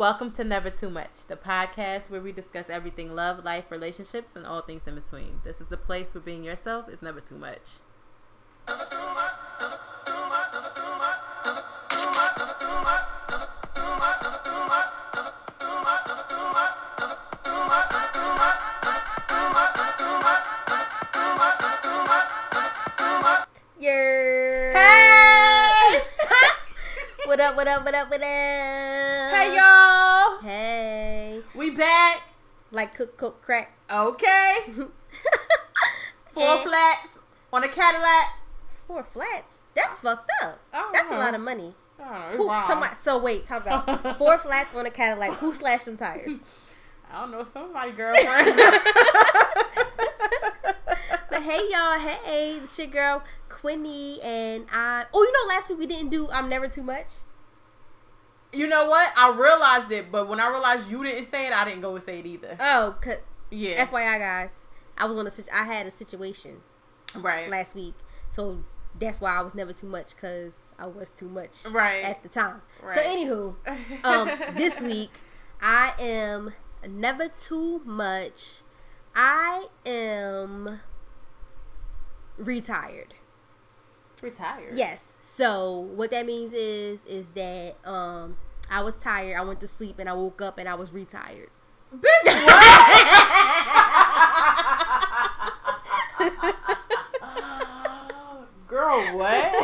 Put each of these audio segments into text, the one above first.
Welcome to Never Too Much, the podcast where we discuss everything love, life, relationships, and all things in between. This is the place where being yourself is never too much. Never too much, never too much, never too much, never too much, never too much, never too much, never too much, never too much, never too much, never too much, never too much, never too much, never too much, never too much, never too much, never too much. Hey! What up, what up, what up, what up? Hey y'all! Hey, we back like cook crack. Okay, four flats on a Cadillac. Four flats? That's fucked up. That's a lot of money. Wait, time's out. Four flats on a Cadillac. Who slashed them tires? I don't know. Somebody, girlfriend. But hey y'all, hey, it's your girl Quinny and I. Oh, you know, last week we didn't do I'm Never Too Much. You know what? I realized it, but when I realized you didn't say it, I didn't go and say it either. Oh, yeah. FYI, guys, I had a situation last week, so that's why I was never too much, because I was too much at the time. Right. So, anywho, this week, I am never too much. I am retired. Retired. Yes. So what that means is that I was tired. I went to sleep and I woke up and I was retired. Bitch, what? Girl, what?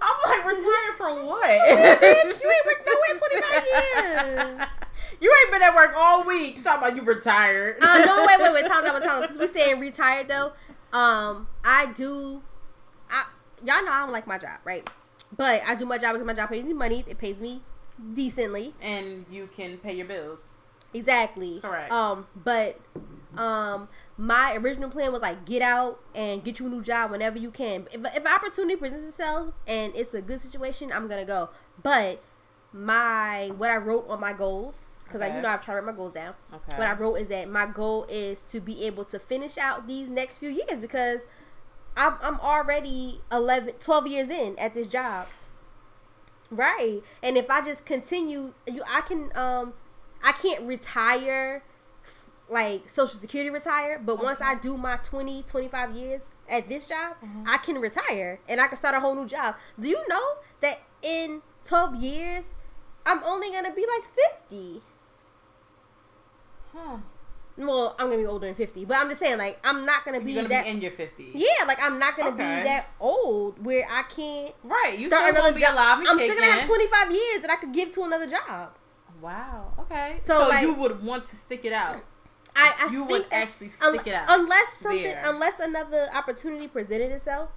I'm like, retired from what? Bitch, you ain't worked nowhere in 25 years. You ain't been at work all week. Talking about you retired. No, wait. Time. Since we're saying retired though. Y'all know I don't like my job, right? But I do my job because my job pays me money. It pays me decently. And you can pay your bills. Exactly. Correct. But my original plan was like, get out and get you a new job whenever you can. If opportunity presents itself and it's a good situation, I'm going to go. But what I wrote on my goals, because I've tried to write my goals down. Okay. What I wrote is that my goal is to be able to finish out these next few years, because I'm already 12 years in at this job, right? And if I just continue, I can't retire like Social Security retire, but once I do my 25 years at this job, I can retire and I can start a whole new job. Do you know that in 12 years? I'm only going to be like 50. Huh. Well, I'm going to be older than 50. But I'm just saying, like, I'm not going to be that... You're going to be in your 50s. Yeah, like, I'm not going to be that old where I can't... Right, you start still going to be alive and I'm still going to have 25 years that I could give to another job. Wow, okay. So like, you would want to stick it out. You would actually stick it out. Unless another opportunity presented itself,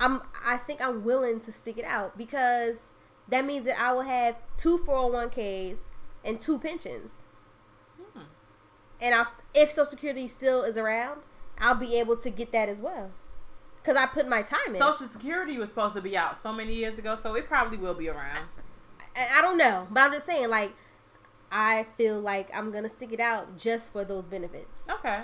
I think I'm willing to stick it out, because... That means that I will have 2 401ks and 2 pensions. Hmm. And if Social Security still is around, I'll be able to get that as well. Because I put my time in. Social Security was supposed to be out so many years ago, so it probably will be around. I don't know. But I'm just saying, like, I feel like I'm going to stick it out just for those benefits. Okay.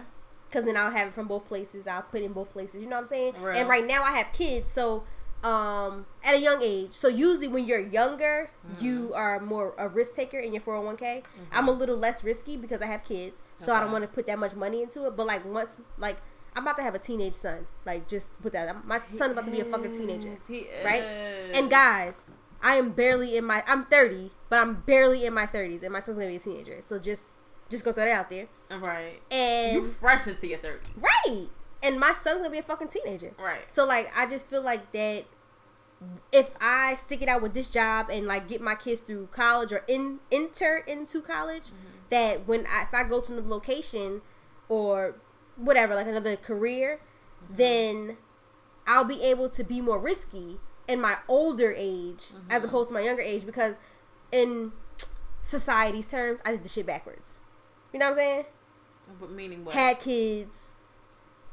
Because then I'll have it from both places. I'll put it in both places. You know what I'm saying? Really? And right now I have kids, so... at a young age. So usually when you're younger, you are more a risk taker in your 401k. Mm-hmm. I'm a little less risky because I have kids. So I don't want to put that much money into it. But like I'm about to have a teenage son. Like just put that. My son about to be a fucking teenager. Right? And guys, I'm 30, but I'm barely in my 30s and my son's going to be a teenager. So just go throw that out there. Right. And you fresh into your 30s. Right. And my son's gonna be a fucking teenager. Right. So, like, I just feel like that if I stick it out with this job and, like, get my kids through college or enter into college, that if I go to another location or whatever, like another career, then I'll be able to be more risky in my older age as opposed to my younger age, because in society's terms, I did the shit backwards. You know what I'm saying? But meaning what? Had kids...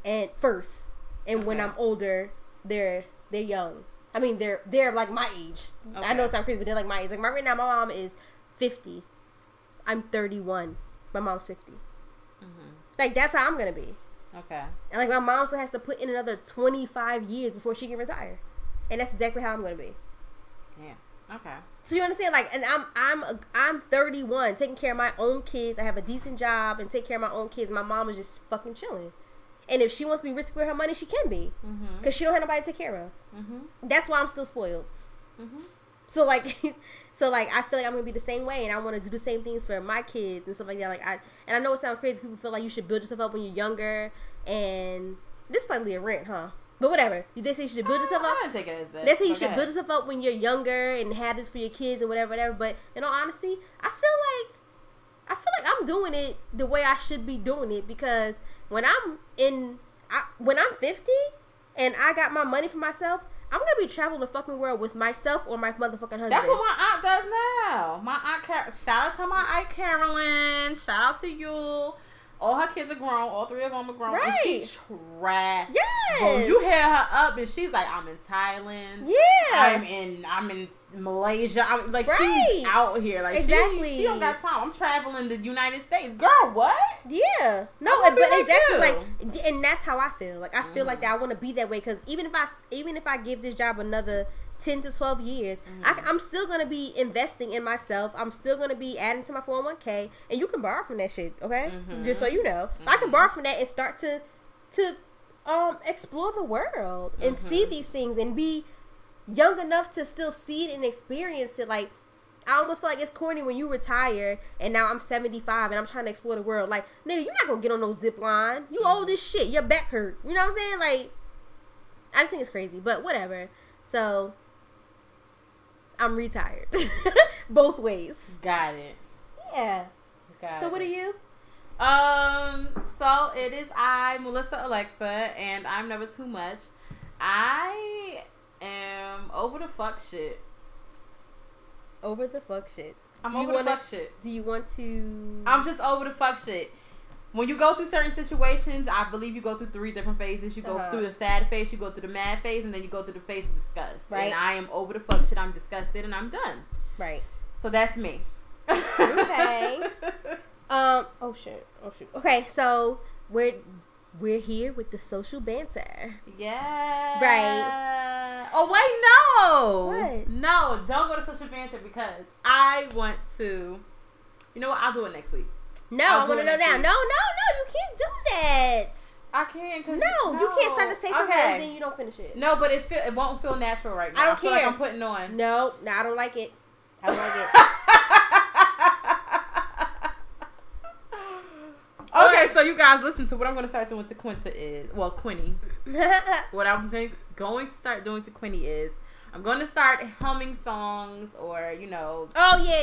And first, when I'm older, they're young. I mean, they're like my age. Okay. I know it sounds crazy, but they're like my age. Like right now, my mom is 50. I'm 31. My mom's 50. Mm-hmm. Like that's how I'm gonna be. Okay. And like my mom still has to put in another 25 years before she can retire, and that's exactly how I'm gonna be. Yeah. Okay. So you understand, like, and I'm 31, taking care of my own kids. I have a decent job and take care of my own kids. My mom is just fucking chilling. And if she wants to be risky with her money, she can be. Mm-hmm. Because she don't have nobody to take care of. Mm-hmm. That's why I'm still spoiled. Mm-hmm. So, like, I feel like I'm going to be the same way, and I want to do the same things for my kids and stuff like that. Like, I know it sounds crazy. People feel like you should build yourself up when you're younger, and this is slightly a rant, huh? But whatever. They say you should build yourself up. I don't take it as that. They say you should build yourself up when you're younger and have this for your kids and whatever. But in all honesty, I feel like I'm doing it the way I should be doing it, because when I'm 50 and I got my money for myself, I'm going to be traveling the fucking world with myself or my motherfucking husband. That's what my aunt does now. My aunt, shout out to my aunt Carolyn. Shout out to you. All her kids are grown. All three of them are grown. Right. And she trapped. Yes. Bro, you hear her up and she's like, I'm in Thailand. Yeah. I'm in Malaysia. I'm like, right. She's out here. Like, exactly. She don't got time. I'm traveling the United States. Girl, what? Yeah. No, but exactly. Like, and that's how I feel. Like, I feel like that I want to be that way, because even if I give this job another 10 to 12 years, I'm still going to be investing in myself. I'm still going to be adding to my 401k, and you can borrow from that shit, okay? Mm-hmm. Just so you know. Mm-hmm. I can borrow from that and start to explore the world and see these things and be young enough to still see it and experience it. Like, I almost feel like it's corny when you retire and now I'm 75 and I'm trying to explore the world. Like, nigga, you're not going to get on no zip line. You old as shit. Your back hurt. You know what I'm saying? Like, I just think it's crazy, but whatever. So, I'm retired. Both ways. Got it. Yeah. Got so it. What are you? So it is I, Melissa Alexa, and I'm never too much. I am over the fuck shit. Over the fuck shit. Do you want to? I'm just over the fuck shit. When you go through certain situations, I believe you go through three different phases. You go through the sad phase, you go through the mad phase, and then you go through the phase of disgust. Right. And I am over the fuck shit. I'm disgusted, and I'm done. Right. So that's me. Okay. Oh, shit. Okay, so we're here with the social banter. Yeah. Right. Oh, wait, no. What? No, don't go to social banter, because I want to. You know what? I'll do it next week. No, I want to know now. Week. No, you can't do that. I can. You can't start to say something and then you don't finish it. No, but it won't feel natural right now. I don't care. Feel like I'm putting on. No, I don't like it. Okay, so you guys listen to what I'm going to start doing to Quinta is, well, Quinny. What I'm going to start doing to Quinny is, I'm going to start humming songs or, you know,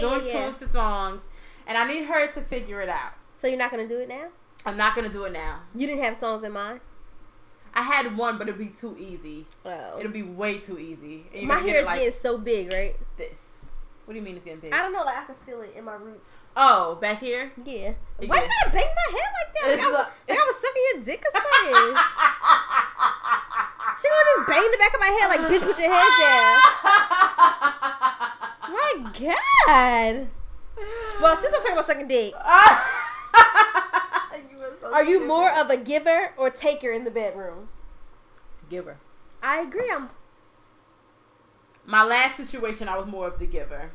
doing tunes to songs. And I need her to figure it out. So you're not going to do it now? I'm not going to do it now. You didn't have songs in mind? I had one, but it'd be too easy. Oh. It'll be way too easy. My hair is getting so big, right? This. What do you mean it's getting big? I don't know. Like, I can feel it in my roots. Oh, back here? Yeah. Why you gotta bang my head like that? Like I was sucking your dick or something. She gonna just bang the back of my head like, bitch, put your head down. My God. Well, since I'm talking about sucking dick, are you more of a giver or taker in the bedroom? Giver. I agree. My last situation, I was more of the giver,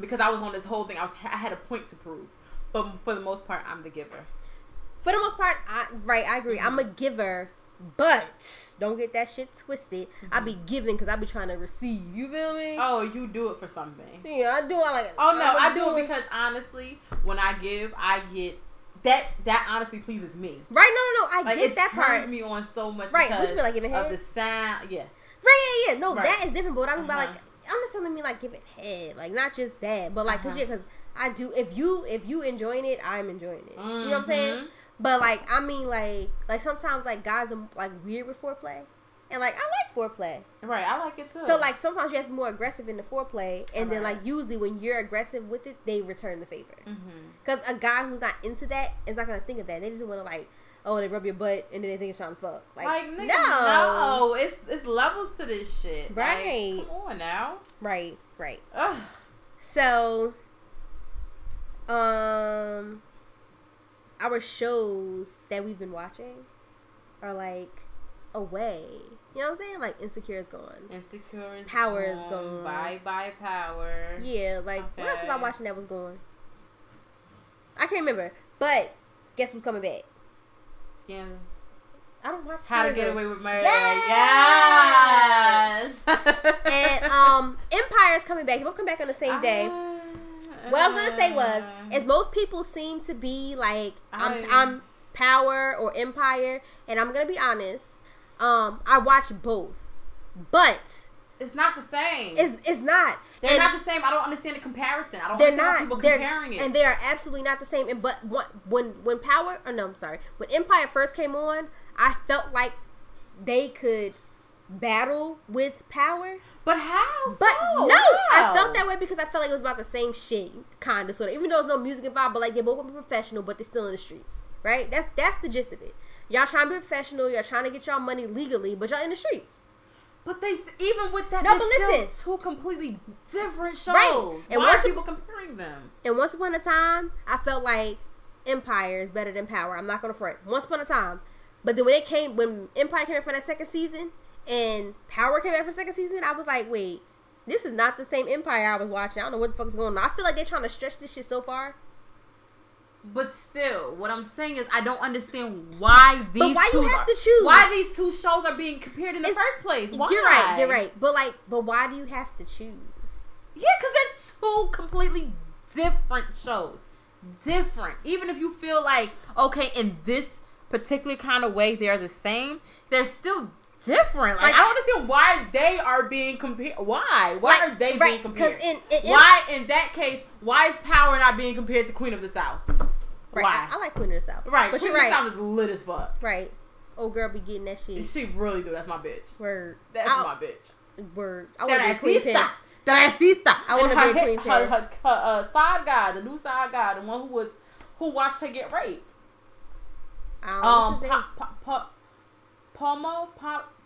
because I was on this whole thing. I had a point to prove, but for the most part, I'm the giver. For the most part, I agree. Mm-hmm. I'm a giver, but don't get that shit twisted. Mm-hmm. I be giving because I be trying to receive. You feel me? Oh, you do it for something. Yeah, I do. I like it. Oh, no, I do it because, honestly, when I give, I get... That honestly pleases me. Right? No. I like, get that part. It turns me on so much. Right, which be like giving head? Of the sound, yes. Right, yeah. No, right. That is different, but what I mean by, like... I'm just telling me, like, giving head. Like, not just that, but, like, because I do... If you enjoying it, I'm enjoying it. Mm-hmm. You know what I'm saying? But, like, I mean, like sometimes, like, guys are, like, weird with foreplay. And, like, I like foreplay. Right, I like it, too. So, like, sometimes you have to be more aggressive in the foreplay. And then, like, usually when you're aggressive with it, they return the favor. Because a guy who's not into that is not going to think of that. They just want to, like, oh, they rub your butt, and then they think it's trying to fuck. Like nigga, no. It's levels to this shit. Right. Like, come on, now. Right. Ugh. So, our shows that we've been watching are like away. You know what I'm saying? Like, Insecure is gone. Insecure is Power gone. Power is gone. Bye-bye, Power. Yeah, like, okay. What else was I watching that was gone? I can't remember. But, guess who's coming back? Scandal. I don't watch Scandal. How to Get Away with Murder. Yes! And, Empire is coming back. They both come back on the same day. What I was going to say was, is most people seem to be, like, I'm Power or Empire, and I'm going to be honest. I watched both, but it's not the same. It's not. They're not the same. I don't understand the comparison. I don't understand how people comparing it. And they are absolutely not the same. And but when Empire first came on, I felt like they could battle with Power. But how? But so? No, I felt that way because I felt like it was about the same shit, kind of, sort of. Even though there's no music involved, but like they both want to be professional, but they're still in the streets, right? That's the gist of it. Y'all trying to be professional. Y'all trying to get y'all money legally, but y'all in the streets. But they even with that, no, but listen, two completely different shows. Right. And why are people comparing them? And once upon a time, I felt like Empire is better than Power. I'm not gonna front. Once upon a time, but then when Empire came in for that second season and Power came in for second season, I was like, wait, this is not the same Empire I was watching. I don't know what the fuck is going on. I feel like they're trying to stretch this shit so far. But still, what I'm saying is I don't understand why these two shows are being compared in the first place. Why? You're right. But why do you have to choose? Yeah, because they're two completely different shows. Different. Even if you feel like, okay, in this particular kind of way they're the same, they're still different. Like I don't understand why they are being compared. Why? Why are they being compared? Why in that case, why is Power not being compared to Queen of the South? Right. Why? I like Queen of the South. Right. But Queen of the South is lit as fuck. Right. Old girl be getting that shit. She really do. That's my bitch. Word. That's my bitch. Word. I want to be a queen pin. Taranasha. I want to be a queen pin. Her side guy, the new side guy, the one who watched her get raped. What's his name? Palo?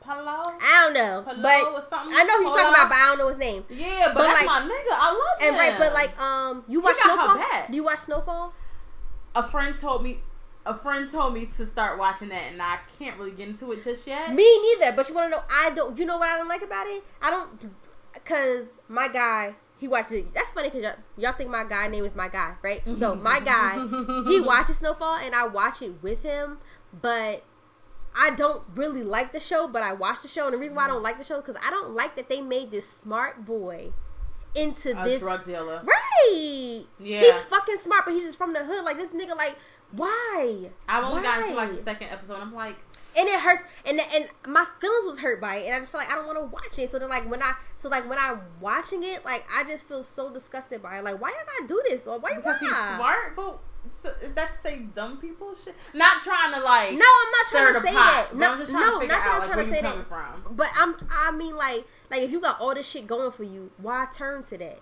I don't know. Palo but or something. I know who you're talking about, but I don't know his name. Yeah, but that's like, my nigga. I love him. And right, but like, you watch Snowfall? Do you watch Snowfall? A friend told me to start watching that, and I can't really get into it just yet. Me neither. But you want to know? You know what I don't like about it? Cause my guy, he watches it. That's funny because y'all think my guy name is my guy, right? So my guy, he watches Snowfall, and I watch it with him, but. I don't really like the show, but I watch the show. And the reason why I don't like the show is because I don't like that they made this smart boy into this drug dealer. Right. Yeah. He's fucking smart, but he's just from the hood. Like, this nigga, like, why? I've only gotten to, like, the second episode. I'm like... And it hurts. And my feelings was hurt by it. And I just feel like I don't want to watch it. So then, like, when I'm watching it, like, I just feel so disgusted by it. Like, why did I do this? Or why? Because he's smart, but... So, is that to say dumb people shit? Not trying to like. No, I'm not trying to say that. No, I'm just trying to figure out like where you coming from. But I mean, like if you got all this shit going for you, why turn to that?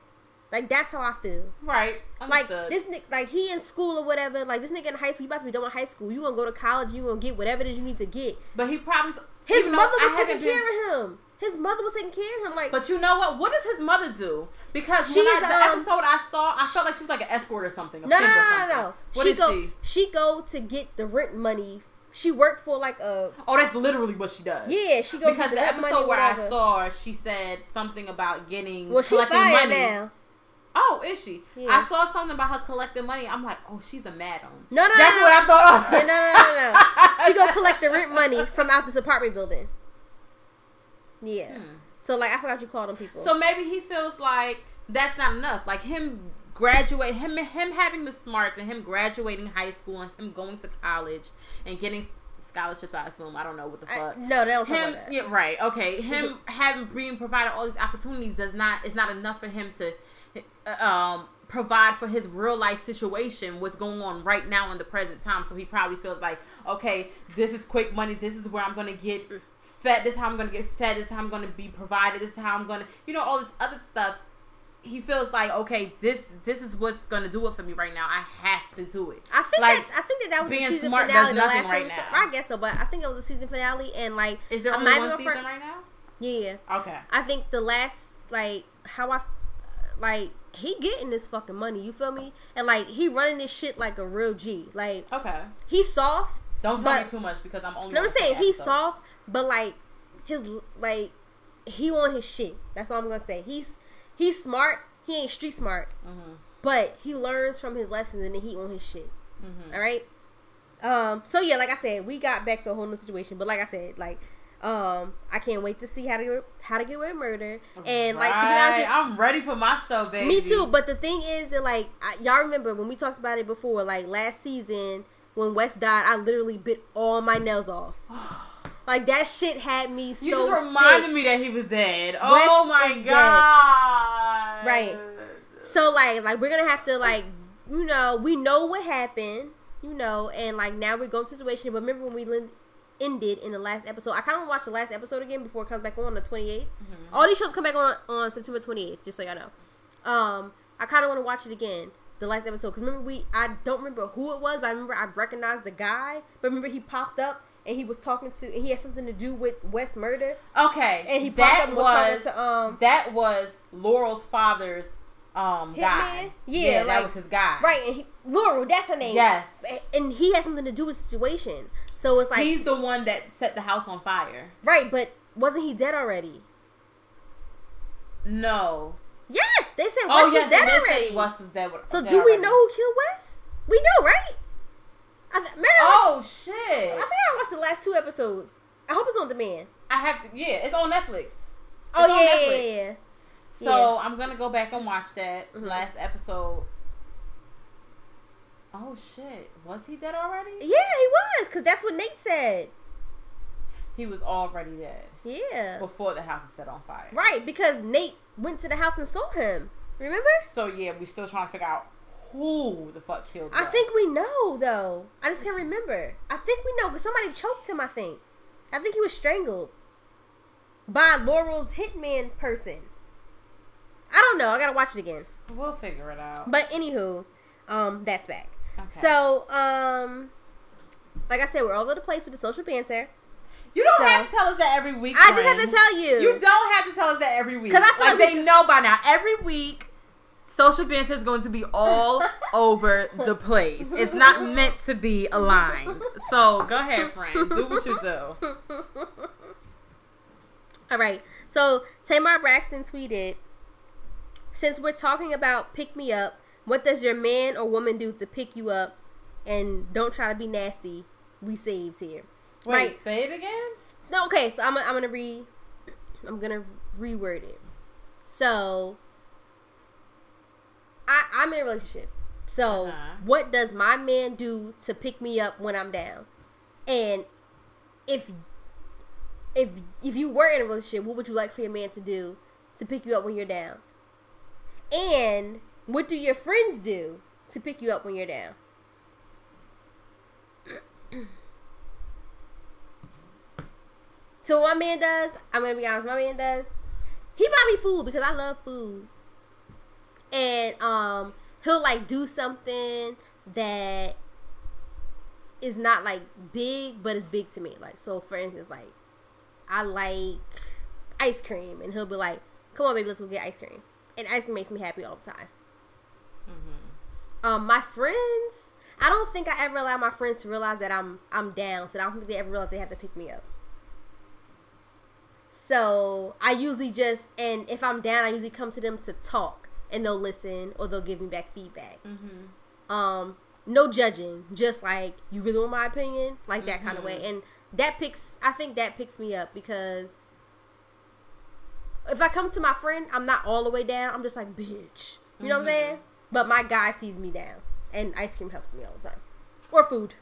Like that's how I feel. Right. Understood. Like this nigga, like he in school or whatever. Like this nigga in high school, you about to be done with high school. You gonna go to college. You gonna get whatever it is you need to get. But he probably his mother was taking care of him. His mother was taking care of him, like. But you know what? What does his mother do? Because the episode I saw, I felt like she was like an escort or something. No. What is she? She go to get the rent money. She worked for like a. Oh, that's literally what she does. Yeah, she goes because the episode money, where I saw, she said something about getting. Well, she's fired now. Oh, is she? Yeah. I saw something about her collecting money. I'm like, oh, she's a madam. No. That's what I thought. Yeah, no. She go collect the rent money from out this apartment building. Yeah. So, like, I forgot you called them people. So, maybe he feels like that's not enough. Like, him having the smarts and him graduating high school and him going to college and getting scholarships, I assume. I don't know what the fuck. No, they don't talk about that. Yeah, right. Okay. Him being provided all these opportunities is not enough for him to provide for his real life situation, what's going on right now in the present time. So, he probably feels like, okay, this is quick money. This is where I'm going to get... fed, this is how I'm going to get fed, this is how I'm going to be provided, this is how I'm going to, you know, all this other stuff. He feels like, okay, this is what's going to do it for me right now. I have to do it. I think like, that was the season finale. The last right now. I guess so, but I think it was the season finale and like... Is there only one season right now? Yeah. Okay. I think the last, like, he getting this fucking money, you feel me? And like, he running this shit like a real G. Like... Okay. He's soft. Don't tell me too much because I'm only... No, I'm saying he's soft... But like his he on his shit. That's all I'm gonna say. He's smart. He ain't street smart, mm-hmm. but he learns from his lessons and then he on his shit. Mm-hmm. All right. So yeah, like I said, we got back to a whole new situation. But like I said, like. I can't wait to see how to get away with murder. And like, to be honest with you, I'm ready for my show, baby. Me too. But the thing is that like, y'all remember when we talked about it before, like last season when Wes died, I literally bit all my nails off. Like that shit had me you so sick. You just reminded me that he was dead. Oh Wes my God. Dead. Right. So like we're going to have to like, you know, we know what happened, you know, and like now we're going to a situation. But remember when we ended in the last episode. I kind of watched the last episode again before it comes back on the 28th. Mm-hmm. All these shows come back on September 28th, just so y'all know. I kind of want to watch it again, the last episode, because remember I don't remember who it was, but I remember I recognized the guy, but remember he popped up and he was talking to, and he had something to do with Wes murder. Okay. And he popped up and was talking to, that was Laurel's father's, guy. Yeah, like, that was his guy. Right, and Laurel, that's her name. Yes. And he had something to do with the situation. So it's like he's the one that set the house on fire. Right, but wasn't he dead already? No. Yes, they said Wes was dead already. Wes was dead. So dead do we already know who killed Wes? We know, right? Shit. I think I watched the last two episodes. I hope it's on demand. I have to. Yeah, it's on Netflix. It's on Netflix. So I'm gonna go back and watch that last episode. Oh, shit. Was he dead already? Yeah, he was, because that's what Nate said. He was already dead. Yeah. Before the house was set on fire. Right, because Nate went to the house and saw him. Remember? So, yeah, we still trying to figure out who the fuck killed him. I think we know, though. I just can't remember. I think we know, because somebody choked him, I think. I think he was strangled by Laurel's hitman person. I don't know. I got to watch it again. We'll figure it out. But, anywho, that's back. Okay. So, like I said, we're all over the place with the social banter. You don't have to tell us that every week. I just have to tell you. You don't have to tell us that every week. Because I feel like they know by now. Every week, social banter is going to be all over the place. It's not meant to be aligned. So, go ahead, friend. Do what you do. All right. So, Tamar Braxton tweeted, since we're talking about pick me up, what does your man or woman do to pick you up? And don't try to be nasty. We saves here. Wait, right? Say it again? No, okay. So I'm gonna reword it. So I'm in a relationship. So what does my man do to pick me up when I'm down? And if you were in a relationship, what would you like for your man to do to pick you up when you're down? And what do your friends do to pick you up when you're down? So what my man does, I'm going to be honest, my man does, he buy me food because I love food. And he'll, like, do something that is not, like, big, but it's big to me. Like, so, for instance, like, I like ice cream. And he'll be like, come on, baby, let's go get ice cream. And ice cream makes me happy all the time. Mm-hmm. My friends, I don't think I ever allow my friends to realize that I'm down. So I don't think they ever realize they have to pick me up. So I usually just, and if I'm down, I usually come to them to talk, and they'll listen or they'll give me back feedback. Mm-hmm. No judging, just like you really want my opinion, like that kind of way. And I think that picks me up, because if I come to my friend, I'm not all the way down. I'm just like, bitch. You know what I'm saying? But my guy sees me down. And ice cream helps me all the time. Or food.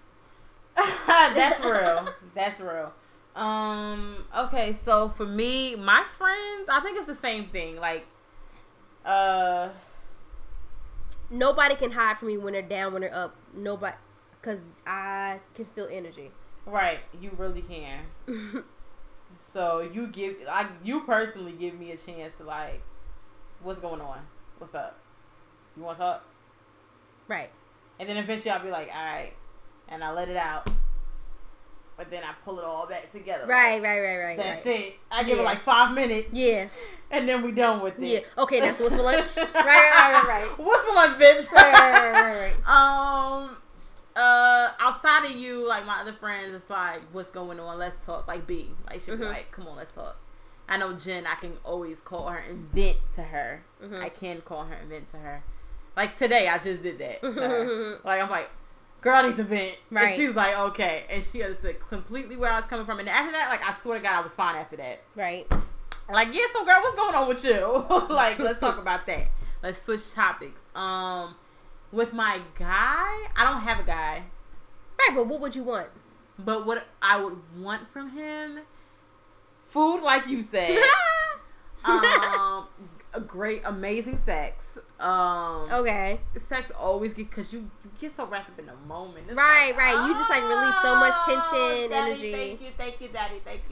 That's real. That's real. Okay, so for me, my friends, I think it's the same thing. Like, nobody can hide from me when they're down, when they're up. Nobody. Because I can feel energy. Right. You really can. So you personally give me a chance to, like, what's going on? What's up? You want to talk? Right. And then eventually I'll be like, all right. And I let it out. But then I pull it all back together. Right, like, right. That's it. I give it like 5 minutes. Yeah. And then we done with it. Yeah. Okay, that's what's for lunch. Right. What's for lunch, bitch? Right. outside of you, like my other friends, it's like, what's going on? Let's talk. Like B, like she'll be like, come on, let's talk. I know Jen, I can always call her and vent to her. I can call her and vent to her. Like today, I just did that to her. Like I'm like, girl, I need to vent. Right. And she's like, okay. And she understood completely where I was coming from. And after that, like I swear to God, I was fine after that. Right. Like, yeah, so girl, what's going on with you? Like, let's talk about that. Let's switch topics. With my guy, I don't have a guy. Right, but what would you want? But what I would want from him, food, like you said. A great, amazing sex. Okay. Sex always get, because you get so wrapped up in the moment. It's right, like, right. You just like release so much tension, daddy, energy. Thank you, daddy. Thank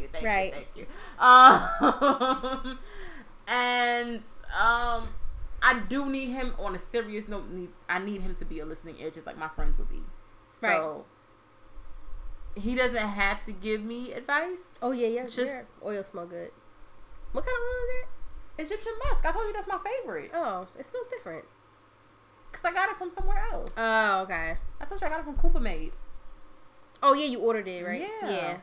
you. And I do need him on a serious note. I need him to be a listening ear, just like my friends would be. So he doesn't have to give me advice. Oh yeah. Just your oil smell good. What kind of oil is it? Egyptian musk. I told you that's my favorite. Oh, it smells different. Cause I got it from somewhere else. Oh, okay. I told you I got it from Cooper Made. Oh yeah, you ordered it, right? Yeah.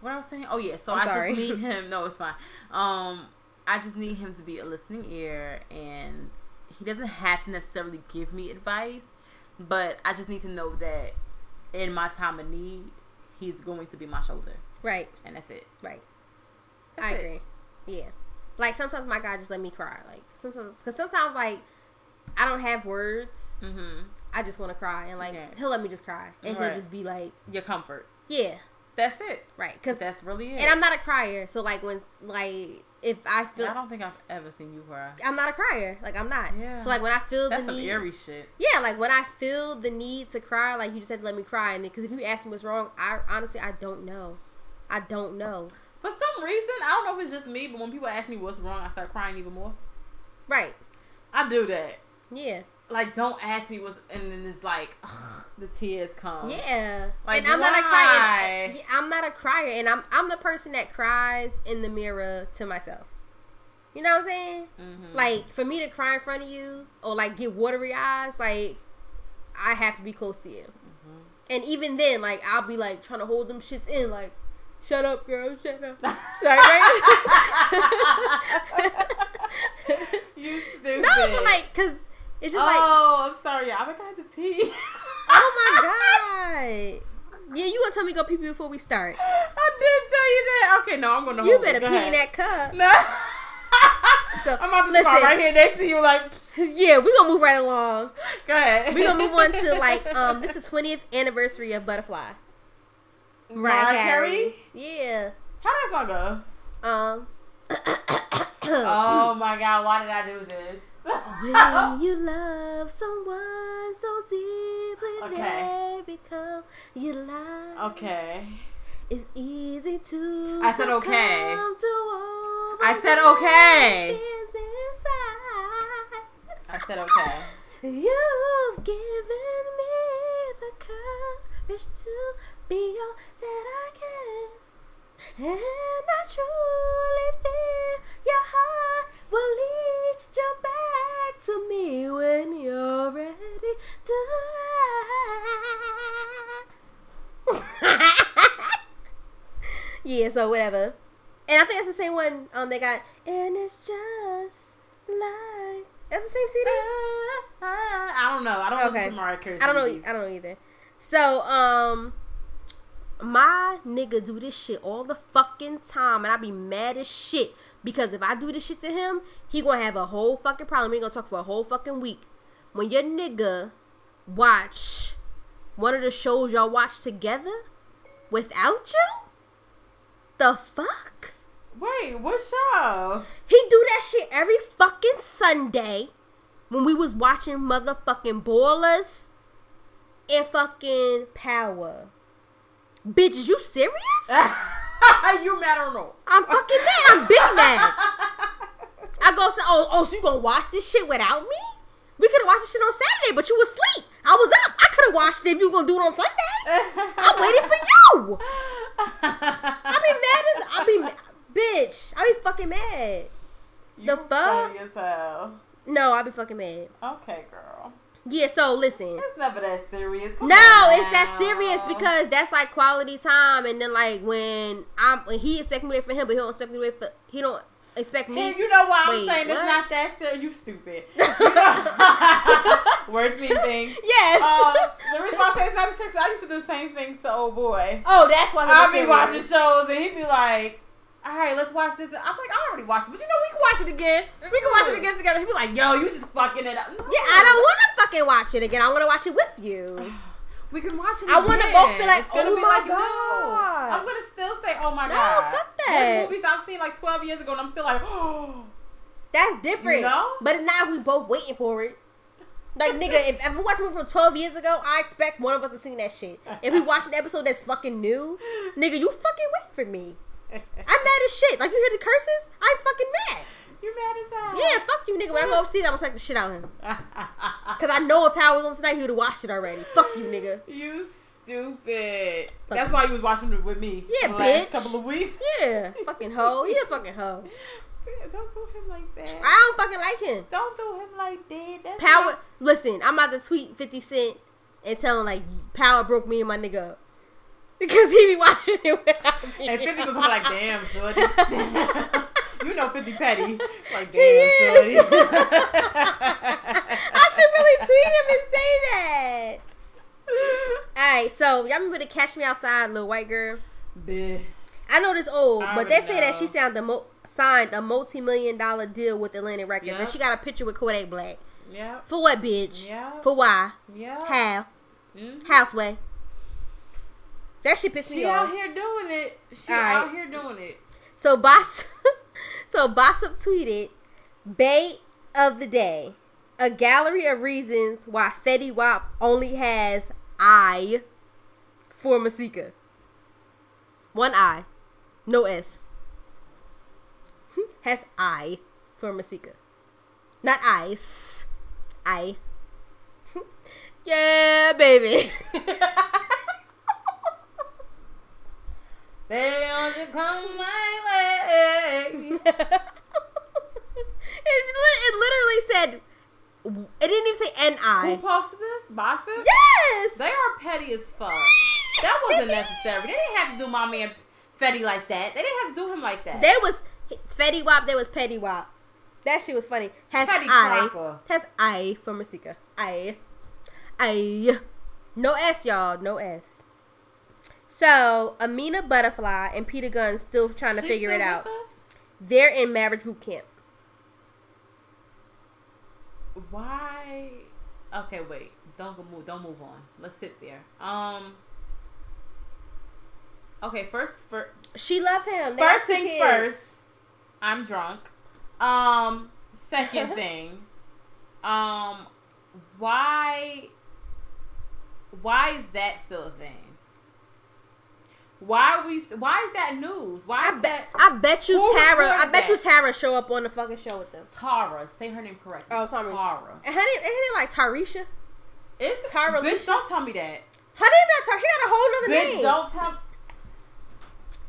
What I was saying? Oh yeah. So I just need him. No, it's fine. I just need him to be a listening ear, and he doesn't have to necessarily give me advice, but I just need to know that in my time of need, he's going to be my shoulder. Right. And that's it. Right. I agree. Yeah. Like, sometimes my guy just let me cry. Like, sometimes, like, I don't have words. I just want to cry. And, like, he'll let me just cry. And he'll just be, like... Your comfort. Yeah. That's it. Right. 'Cause that's really it. And I'm not a crier. So, like, when, like... If I feel... I don't think I've ever seen you cry. I'm not a crier. Like, I'm not. Yeah. So, like, when I feel the need... That's some eerie shit. Yeah, like, when I feel the need to cry, like, you just have to let me cry. Because if you ask me what's wrong, I honestly don't know. I don't know. For some reason, I don't know if it's just me, but when people ask me what's wrong, I start crying even more. Right. I do that. Yeah. Like, don't ask me what's... And then it's like, ugh, the tears come. Yeah. Like, and I'm not a crier. And I'm the person that cries in the mirror to myself. You know what I'm saying? Mm-hmm. Like, for me to cry in front of you or, like, get watery eyes, like, I have to be close to you. Mm-hmm. And even then, like, I'll be, like, trying to hold them shits in, like, shut up, girl, shut up. You stupid. No, but, like, because... It's just I'm sorry. I'm like, I had to pee. Oh, my God. Yeah, you going to tell me to go pee before we start. I did tell you that. Okay, no, I'm going to hold it. You better pee in that cup. No. So, I'm about to start right here next to you, like. Yeah, we're going to move right along. Go ahead. We're going to move on to, like, this is the 20th anniversary of Butterfly. Mariah Carey? Yeah. How does that song go? Oh, my God. Why did I do this? When you love someone so deeply, they become your life. Okay. It's easy to. I said okay. I said okay. I said okay. You've given me the courage to be all that I can, and I truly feel your heart will lead you back to me when you're ready to ride. Yeah, so whatever. And I think that's the same one they got. And it's just like... That's the same CD? I don't know. I don't know if Mariah Carey's. I don't know either. So, my nigga do this shit all the fucking time, and I be mad as shit. Because if I do this shit to him, he gonna have a whole fucking problem. We gonna talk for a whole fucking week. When your nigga watch one of the shows y'all watch together without you? The fuck? Wait, what show? He do that shit every fucking Sunday when we was watching motherfucking Ballers and fucking Power. Bitch, you serious? You mad or no? I'm fucking mad. I'm big mad. I go, so you gonna watch this shit without me? We could have watched this shit on Saturday, but you was asleep. I was up. I could have watched it if you were gonna do it on Sunday. I waited for you. Bitch, I be fucking mad. You the fuck? Yourself. No, I be fucking mad. Okay, girl. Yeah, so listen. It's never that serious. It's that serious because that's like quality time, and then like when he expect me to wait for him, but he don't expect me. And you know why I'm saying it's not that serious? You stupid. Words mean things. Yes. The reason why I say it's not serious, I used to do the same thing to old boy. Oh, that's why I'll be watching shows and he'd be like, all right, let's watch this. I'm like, I already watched it, but you know, we can watch it again. We can watch it again together. He'd be like, yo, you just fucking it up. No. Yeah, I don't want to fucking watch it again. I want to watch it with you. We can watch it again. I want to both be like, oh, my God. No. I'm going to still say, oh, my God. No, fuck that. There's movies I've seen like 12 years ago, and I'm still like, oh. That's different. You know? But now we both waiting for it. Like, nigga, if we watch a movie from 12 years ago, I expect one of us to sing that shit. If we watch an episode that's fucking new, nigga, you fucking wait for me. I'm mad as shit. Like, you hear the curses? I'm fucking mad. You're mad as hell. Yeah, fuck you, nigga. When I go upstairs, I'm gonna smack the shit out of him. Because I know if Power was on tonight, he would have watched it already. Fuck you, nigga. You stupid. Fuck That's you. Why you was watching it with me. Yeah, the bitch. Last couple of weeks. Yeah. Fucking hoe. He a fucking hoe. Dude, don't do him like that. I don't fucking like him. Don't do him like that. That's Power. Not... Listen, I'm about to tweet 50 Cent and tell him, like, Power broke me and my nigga up. Because he be watching it without me. And 50 was like, damn, shorty. You know 50 petty. Like, damn, shorty. I should really tweet him and say that. Alright, so y'all remember to Catch Me Outside, Little White Girl? Bitch. I know this old, but they say that she signed a multi-million-dollar deal with Atlantic Records. Yep. And she got a picture with Kodak Black. Yeah. For what, bitch? Yeah. For why? Yeah. How? Mm-hmm. Houseway. That shit pissed me off. She out here doing it. She out here doing it. So Bossip tweeted, "Bait of the day: a gallery of reasons why Fetty Wap only has I for Masika. One I, no S. Has I for Masika, not ice. I. Yeah, baby." They want to come my way. It literally said, it didn't even say N-I. Who posted this? Bossip? Yes! They are petty as fuck. That wasn't necessary. They didn't have to do my man Fetty like that. They didn't have to do him like that. There was Fetty Wap, there was Petty Wap. That shit was funny. Has petty I. Proper. Has I for Masika. I. No S, y'all. No S. So, Amina Butterfly and Peter Gunn still trying to figure it out. They're in marriage boot camp. Why? Okay, wait. Don't move on. Let's sit there. Okay, first. She left him. First thing first. I'm drunk. Second thing. Why is that still a thing? Why is that news? I bet you Tara show up on the fucking show with them. Tara, say her name correctly. Oh, Tara. And her name like Tarisha. It's Tara. Bitch, don't tell me that. Her name not Tara. She got a whole other name. Bitch, don't tell me.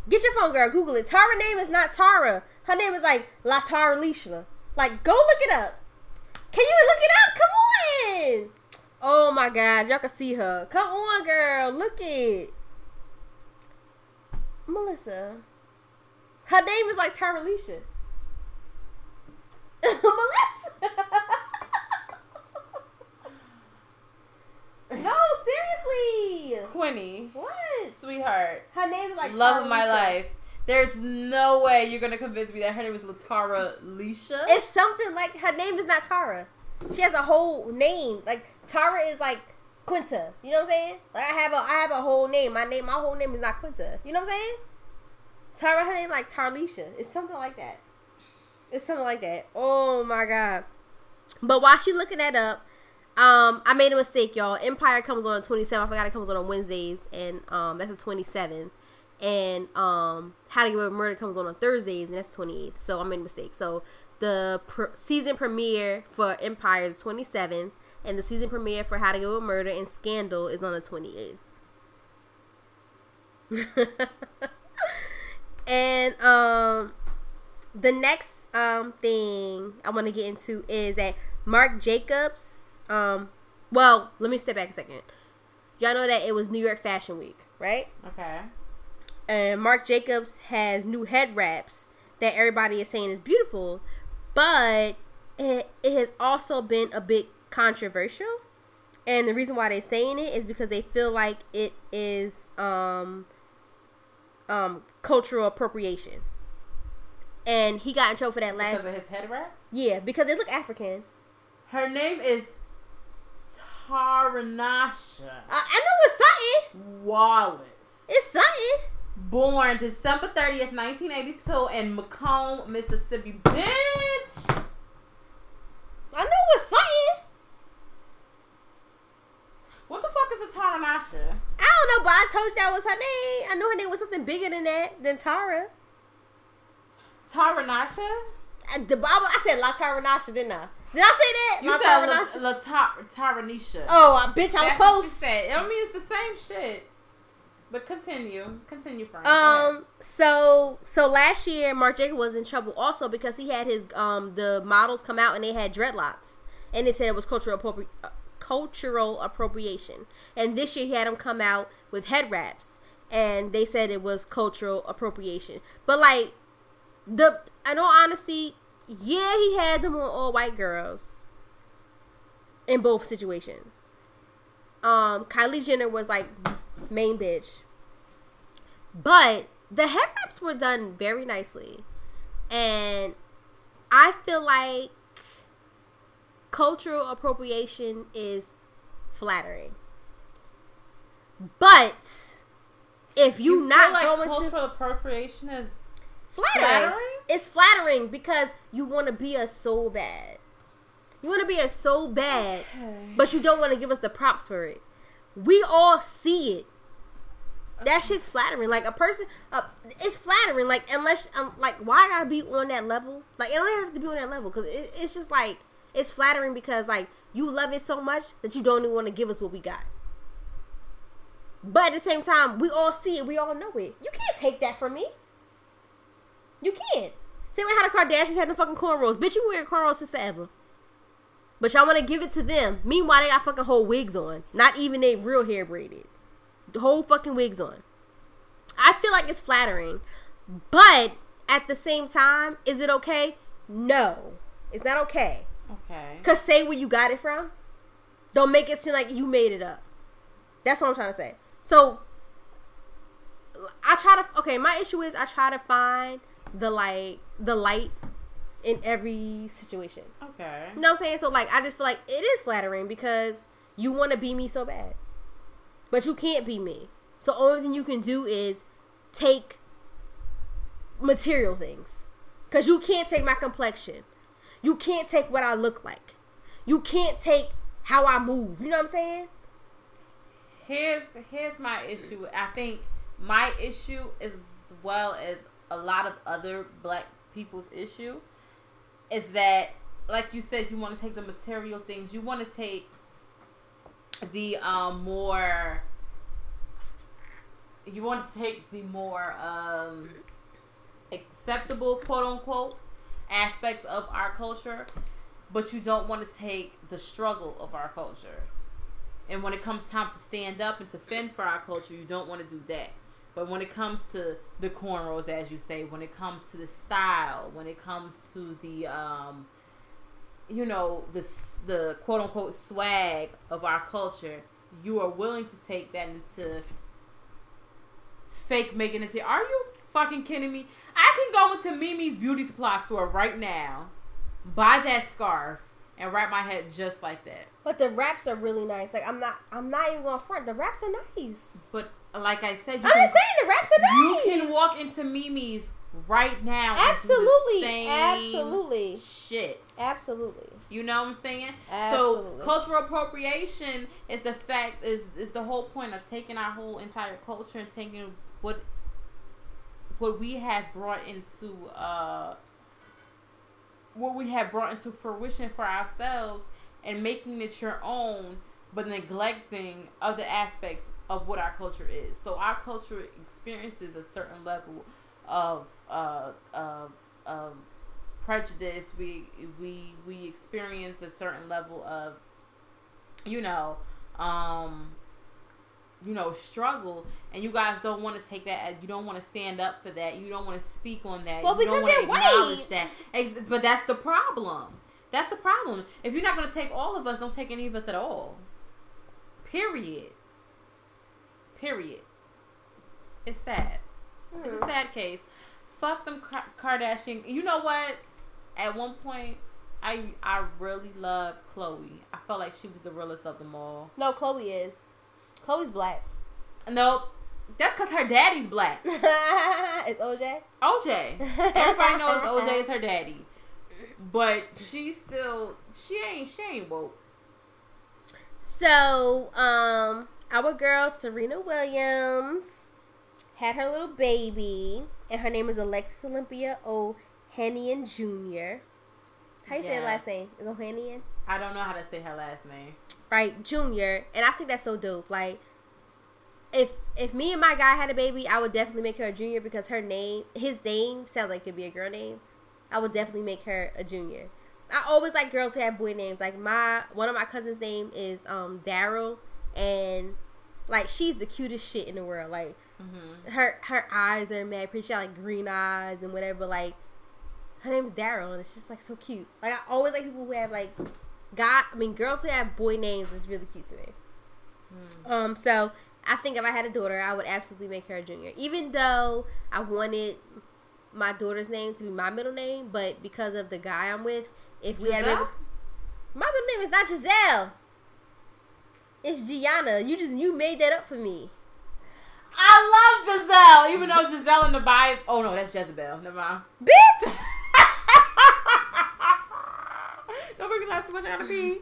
Get your phone, girl. Google it. Tara name is not Tara. Her name is like La Tara Leishla. Like, go look it up. Can you look it up? Come on. Oh my God, if y'all can see her. Come on, girl. Look it. Melissa. Her name is like Tyralisha. Melissa. No, seriously. Quinny. What? Sweetheart. Her name is like Love Tyralisha. Of my life. There's no way you're going to convince me that her name is Tyralisha. It's something like her name is not Tara. She has a whole name. Like Tara is like Quinta, you know what I'm saying? Like I have a whole name. My whole name is not Quinta. You know what I'm saying? Tara, her name like Tarlisha. It's something like that. Oh my God! But while she looking that up, I made a mistake, y'all. Empire comes on the 27th. I forgot it comes on Wednesdays, and that's the 27th. And How to Get Away with Murder comes on Thursdays, and that's the 28th. So I made a mistake. So the season premiere for Empire is 27th. And the season premiere for How to Get Away with Murder and Scandal is on the 28th. And the next thing I want to get into is that Mark Jacobs, Well, let me step back a second. Y'all know that it was New York Fashion Week, right? Okay. And Mark Jacobs has new head wraps that everybody is saying is beautiful, but it has also been a bit controversial. And the reason why they're saying it is because they feel like it is cultural appropriation. And he got in trouble for that last... Because of his head wraps? Yeah, because they look African. Her name is Taranasha. I know it's something. Wallace. It's something. Born December 30th, 1982 in Macomb, Mississippi. Bitch! I know it's something. What the fuck is a Taranasha? I don't know, but I told you that was her name. I knew her name was something bigger than that, than Tara. Taranasha? I said La Taranasha, didn't I? Did I say that? You said La Taranisha. Oh, bitch, I'm close. Said. I mean, it's the same shit. But continue, Frank. So last year, Mark Jacobs was in trouble also because he had his the models come out and they had dreadlocks, and they said it was cultural appropriation. And this year, he had them come out with head wraps, and they said it was cultural appropriation. But like in all honesty, yeah, he had them on all white girls in both situations. Kylie Jenner was like main bitch, but the head wraps were done very nicely, and I feel like cultural appropriation is flattering. But if you not like going to cultural appropriation is flattering, it's flattering because you want to be us so bad. You want to be us so bad, okay, but you don't want to give us the props for it. We all see it. That shit's flattering. Like, a person... it's flattering. Like, unless... why I gotta be on that level? Like, it don't have to be on that level. Because it's just, like... It's flattering because, like, you love it so much that you don't even want to give us what we got. But at the same time, we all see it. We all know it. You can't take that from me. You can't. Same way how the Kardashians had the fucking cornrows. Bitch, you been wearing cornrows since forever. But y'all want to give it to them. Meanwhile, they got fucking whole wigs on. Not even they real hair braided. The whole fucking wigs on. I feel like it's flattering. But at the same time, is it okay? No. It's not okay. Okay. Because say where you got it from. Don't make it seem like you made it up. That's what I'm trying to say. So, I try to... Okay, my issue is I try to find the light... in every situation. Okay. You know what I'm saying? So, like, I just feel like it is flattering because you want to be me so bad. But you can't be me. So, only thing you can do is take material things. Because you can't take my complexion. You can't take what I look like. You can't take how I move. You know what I'm saying? Here's my issue. I think my issue as well as a lot of other black people's issue is that, like you said, you want to take the material things. You want to take the more. You want to take the more acceptable, quote unquote, aspects of our culture, but you don't want to take the struggle of our culture. And when it comes time to stand up and to fend for our culture, you don't want to do that. But when it comes to the cornrows, as you say, when it comes to the style, when it comes to the, the quote unquote swag of our culture, you are willing to take that into fake making it. Are you fucking kidding me? I can go into Mimi's beauty supply store right now, buy that scarf, and wrap my head just like that. But the wraps are really nice. Like, I'm not even gonna front. The wraps are nice. But like I said, I'm not saying the wraps are nice. You can walk into Mimi's right now. Absolutely. And do the same absolutely. Shit. Absolutely. You know what I'm saying? Absolutely. So cultural appropriation is the fact is the whole point of taking our whole entire culture and taking what we have brought into fruition for ourselves and making it your own, but neglecting other aspects of what our culture is. So our culture experiences a certain level of prejudice. We experience a certain level of struggle, and you guys don't want to take that, you don't want to stand up for that, you don't want to speak on that, well, you don't want to acknowledge that. But that's the problem. That's the problem. If you're not going to take all of us, don't take any of us at all. Period. It's sad. It's a sad case. Fuck them Kardashian. You know what? At one point, I really loved Khloe. I felt like she was the realest of them all. No, Khloe's black. Nope. That's because her daddy's black. It's OJ? OJ. Everybody knows OJ is her daddy. But she ain't woke. So, our girl Serena Williams had her little baby, and her name is Alexis Olympia O'Hanian Jr. How you say her last name? Is O'Hanian? I don't know how to say her last name. Right, Jr. And I think that's so dope. Like, if me and my guy had a baby, I would definitely make her a junior because his name sounds like it could be a girl name. I would definitely make her a junior. I always like girls who have boy names. Like one of my cousins' name is Daryl, and like she's the cutest shit in the world. Like her eyes are mad pretty. She got like green eyes and whatever. But, like, her name's Daryl, and it's just like so cute. Like I always like people who have girls who have boy names is really cute to me. Mm. So I think if I had a daughter, I would absolutely make her a junior. Even though I wanted my daughter's name to be my middle name, but because of the guy I'm with, if we Giselle? Had a baby, my middle name is not Giselle. It's Gianna. You made that up for me. I love Giselle, even though Giselle in the Bible. Oh no, that's Jezebel. Never mind. Bitch. Don't make me laugh too much. I gotta pee.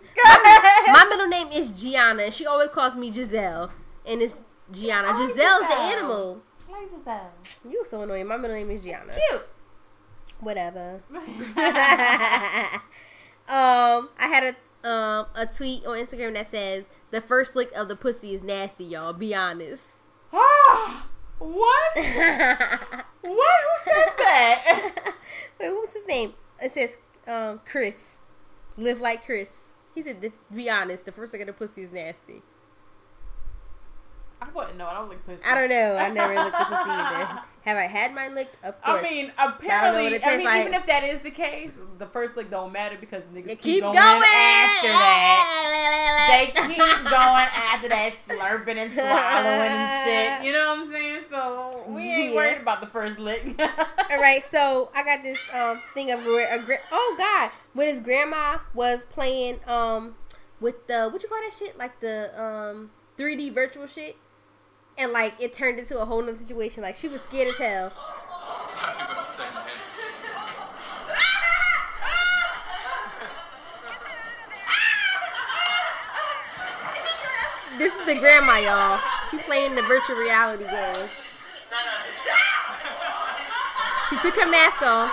My middle name is Gianna. She always calls me Giselle, and it's Gianna. Like Giselle's the animal. I like Giselle. You so annoying. My middle name is Gianna. It's cute. Whatever. I had a tweet on Instagram that says, "The first lick of the pussy is nasty, y'all. Be honest." Ah, what? What? Who said that? Wait, what was his name? It says Chris. Live like Chris. He said, "Be honest. The first lick of the pussy is nasty." I wouldn't know. I don't lick pussy. I don't know. I never licked a pussy either. Have I had mine licked? Of course. I mean, even if that is the case, the first lick don't matter because niggas keep going after that. They keep going after that, slurping and swallowing and shit. You know what I'm saying? So we ain't worried about the first lick. All right. So I got this thing of where when his grandma was playing with the, what you call that shit? Like the 3D virtual shit. And, like, it turned into a whole nother situation. Like, she was scared as hell. This is the grandma, y'all. She playing the virtual reality game. She took her mask off.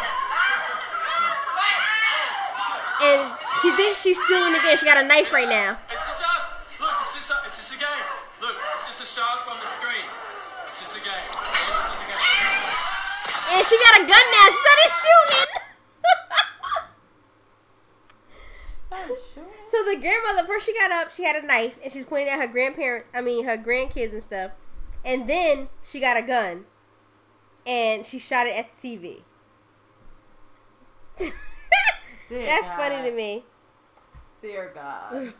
And she thinks she's still in the game. She got a knife right now. It's just us. Look, it's just a game. Look, it's just a shot from the screen. It's just a game. And she got a gun now. She started shooting. So the grandmother, first she got up, she had a knife, and she's pointing at her her grandkids and stuff. And then she got a gun, and she shot it at the TV. That's funny to me. Dear God.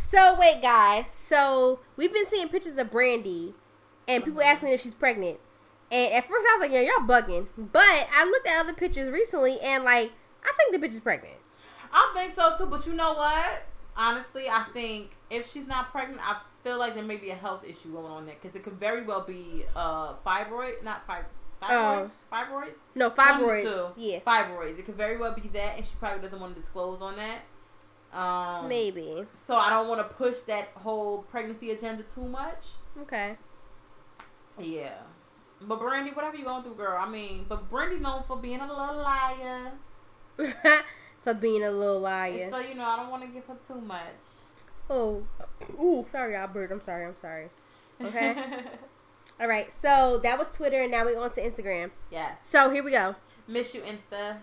So, wait, guys. So, we've been seeing pictures of Brandy, and people asking if she's pregnant. And at first, I was like, yo, y'all bugging. But I looked at other pictures recently, and, like, I think the bitch is pregnant. I think so, too. But you know what? Honestly, I think if she's not pregnant, I feel like there may be a health issue going on there. Because it could very well be fibroids? No, fibroids. Yeah. Fibroids. It could very well be that, and she probably doesn't want to disclose on that. Maybe. So I don't want to push that whole pregnancy agenda too much. Okay. Yeah. But Brandy, whatever you going through, girl. I mean, but Brandy's known for being a little liar. And so, you know, I don't want to give her too much. Oh. Ooh, sorry, Albert. I'm sorry. Okay? All right. So that was Twitter, and now we're on to Instagram. Yes. So here we go. Miss you, Insta.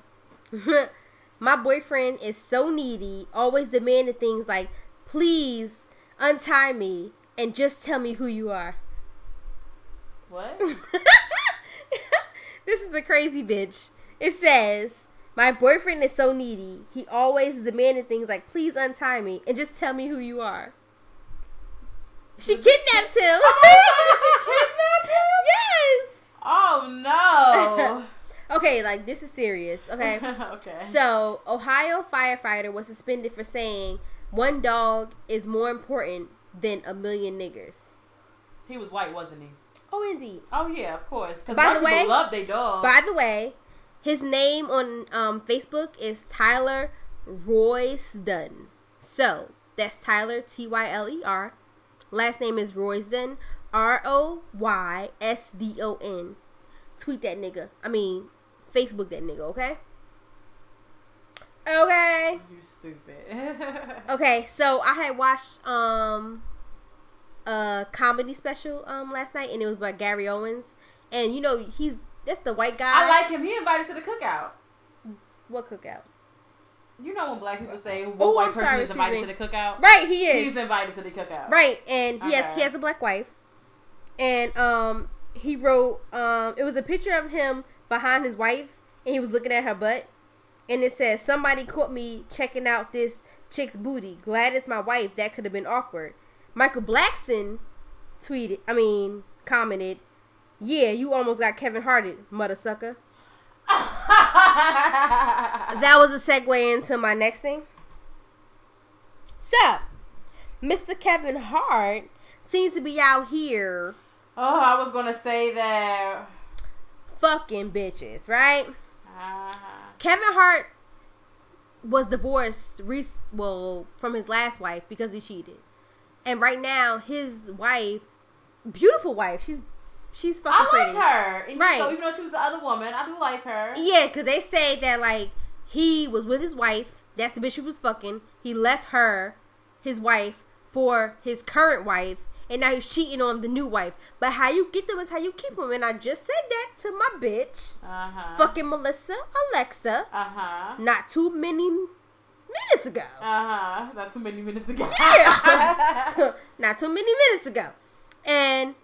My boyfriend is so needy, always demanding things like please untie me and just tell me who you are. What? This is a crazy bitch. It says, my boyfriend is so needy. He always demanded things like, please untie me and just tell me who you are. She kidnapped him. Oh, she kidnapped him? Yes. Oh, no. Okay, like, this is serious, okay? Okay. So, Ohio firefighter was suspended for saying, one dog is more important than a million niggers. He was white, wasn't he? Oh, indeed. Oh, yeah, of course. Because white people love their dogs. By the way, his name on Facebook is Tyler Royston. So, that's Tyler, Tyler. Last name is Royston, Roysdon. Tweet that nigga. I mean, Facebook that nigga, okay? Okay. You stupid. Okay, so I had watched a comedy special last night, and it was by Gary Owens. And, you know, that's the white guy. I like him. He invited to the cookout. What cookout? You know when black people say one person is invited to the cookout? Right, he is. He's invited to the cookout. Right, and he has a black wife. And he wrote, it was a picture of him behind his wife, and he was looking at her butt. And it says, somebody caught me checking out this chick's booty. Glad it's my wife. That could have been awkward. Michael Blackson commented, yeah, you almost got Kevin Harted, mother sucker. That was a segue into my next thing. So, Mr. Kevin Hart seems to be out here. Oh, I was going to say that. Fucking bitches, right? Kevin Hart was divorced from his last wife because he cheated. And right now, his wife, beautiful wife, she's fucking pretty. I like her. And right. So even though she was the other woman, I do like her. Yeah, because they say that, like, he was with his wife. That's the bitch he was fucking. He left her, his wife, for his current wife. And now he's cheating on the new wife. But how you get them is how you keep them. And I just said that to my bitch. Uh-huh. Fucking Melissa Alexa. Uh-huh. Not too many minutes ago. Uh-huh. Not too many minutes ago. Yeah. Not too many minutes ago. And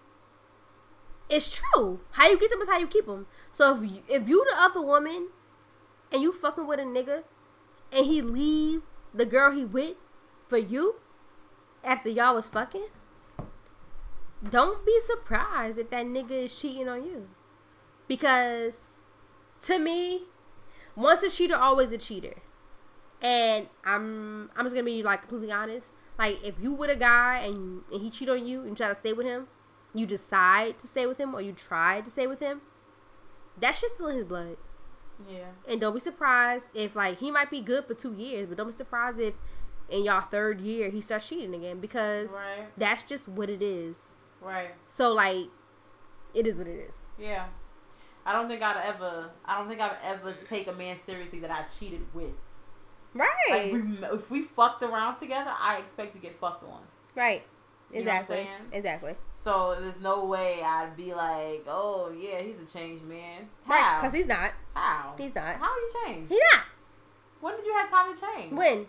it's true. How you get them is how you keep them. So if you the other woman and you fucking with a nigga and he leave the girl he with for you after y'all was fucking, don't be surprised if that nigga is cheating on you. Because to me, once a cheater, always a cheater. And I'm just gonna be like completely honest. Like if you with a guy and he cheat on you and you try to stay with him, you decide to stay with him or you try to stay with him, that shit's still in his blood. Yeah. And don't be surprised if like he might be good for 2 years, but don't be surprised if in y'all third year he starts cheating again because that's just what it is. Right. So like, it is what it is. Yeah. I don't think I'd ever take a man seriously that I cheated with. Right. Like if we fucked around together, I expect to get fucked on. Right. Exactly. You know what I'm saying? Exactly. So there's no way I'd be like, oh yeah, he's a changed man. How? Because he's not. How? He's not. How are you changed? He's not. When did you have time to change? When?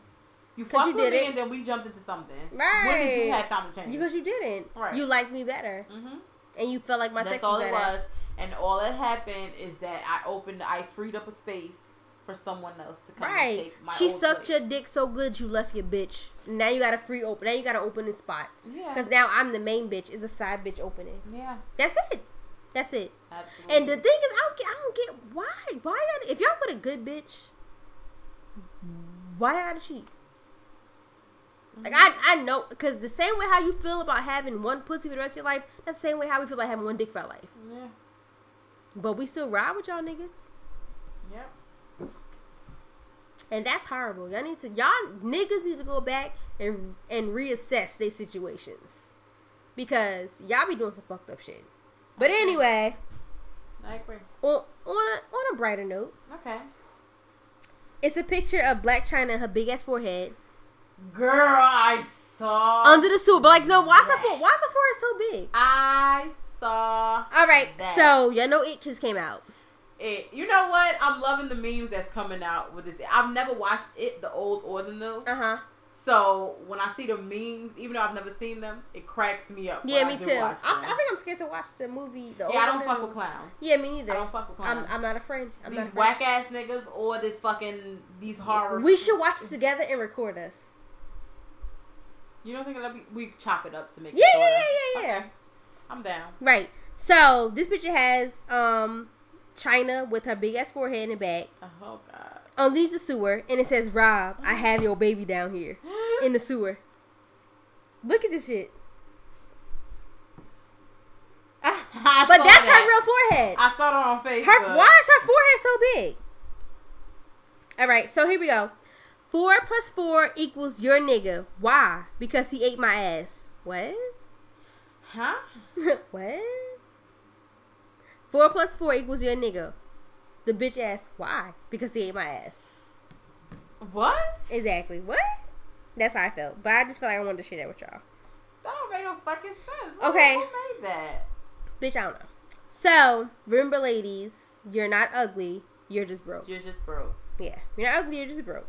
You fucked with me and then we jumped into something. Right. When did you have time to change? Because you didn't. Right. You liked me better. Mm-hmm. And you felt like my sex was better. That's all it was. And all that happened is that I freed up a space for someone else to come and take my old place. She sucked your dick so good you left your bitch. Now you got a free open. Now you got to open the spot. Yeah. Because now I'm the main bitch. It's a side bitch opening. Yeah. That's it. Absolutely. And the thing is, I don't get why. If y'all with a good bitch, why gotta cheat? Like, I know, because the same way how you feel about having one pussy for the rest of your life, that's the same way how we feel about having one dick for our life. Yeah. But we still ride with y'all niggas. Yep. And that's horrible. Y'all niggas need to go back and reassess their situations. Because y'all be doing some fucked up shit. But anyway. I agree. On a brighter note. Okay. It's a picture of Blac Chyna and her big ass forehead. Girl, I saw under the suit, but like, no, why's the forehead so big? I saw. All right, that. So y'all know it just came out. You know what? I'm loving the memes that's coming out with this. I've never watched it, the old or the new. Uh huh. So when I see the memes, even though I've never seen them, it cracks me up. Yeah, me too. I think I'm scared to watch the movie. The I don't fuck with clowns. Yeah, me neither. I don't fuck with clowns. I'm not afraid. These whack ass niggas or this fucking these horror. We should watch it together and record us. You don't think it'll be, we chop it up to make it Yeah. Okay. I'm down. Right. So this picture has China with her big ass forehead and back. Oh God. Leaves the sewer and it says, "Rob, I have your baby down here in the sewer." Look at this shit. But that's her real forehead. I saw it on Facebook. Why is her forehead so big? All right, so here we go. 4 + 4 equals your nigga. Why? Because he ate my ass. What? Huh? What? 4 + 4 equals your nigga. The bitch asked, why? Because he ate my ass. What? Exactly. What? That's how I felt. But I just feel like I wanted to share that with y'all. That don't make no fucking sense. Okay. Who made that? Bitch, I don't know. So, remember ladies, you're not ugly. You're just broke. You're just broke. Yeah. You're not ugly. You're just broke.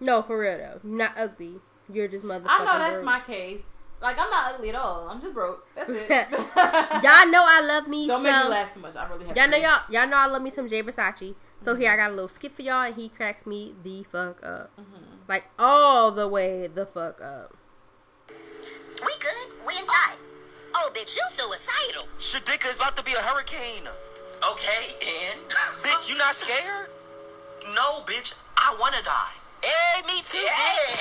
No, for real though. You're not ugly. You're just motherfucking I know that's broke. My case. Like, I'm not ugly at all. I'm just broke. That's it. Y'all know I love me Don't make me laugh too much. I really have Y'all know I love me some Jay Versace. So here I got a little skip for y'all, and he cracks me the fuck up. Mm-hmm. Like, all the way the fuck up. We good. We inside. Oh, bitch, you suicidal. Shadika is about to be a hurricane. Okay, and? Bitch, you not scared? No, bitch. I want to die. Hey, me too. Hey.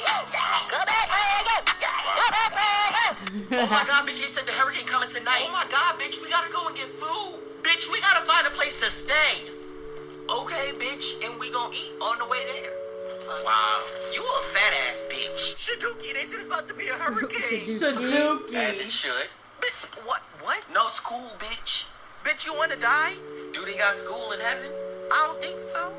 Go back, man. Go back, man. Oh, my God, bitch. They said the hurricane coming tonight. Oh, my God, bitch. We got to go and get food. Bitch, we got to find a place to stay. Okay, bitch. And we going to eat on the way there. Wow. You a fat ass bitch. Shaduki, they said it's about to be a hurricane. Shaduki. As it should. Bitch, what? No school, bitch. Bitch, you want to die? Do they got school in heaven? I don't think so.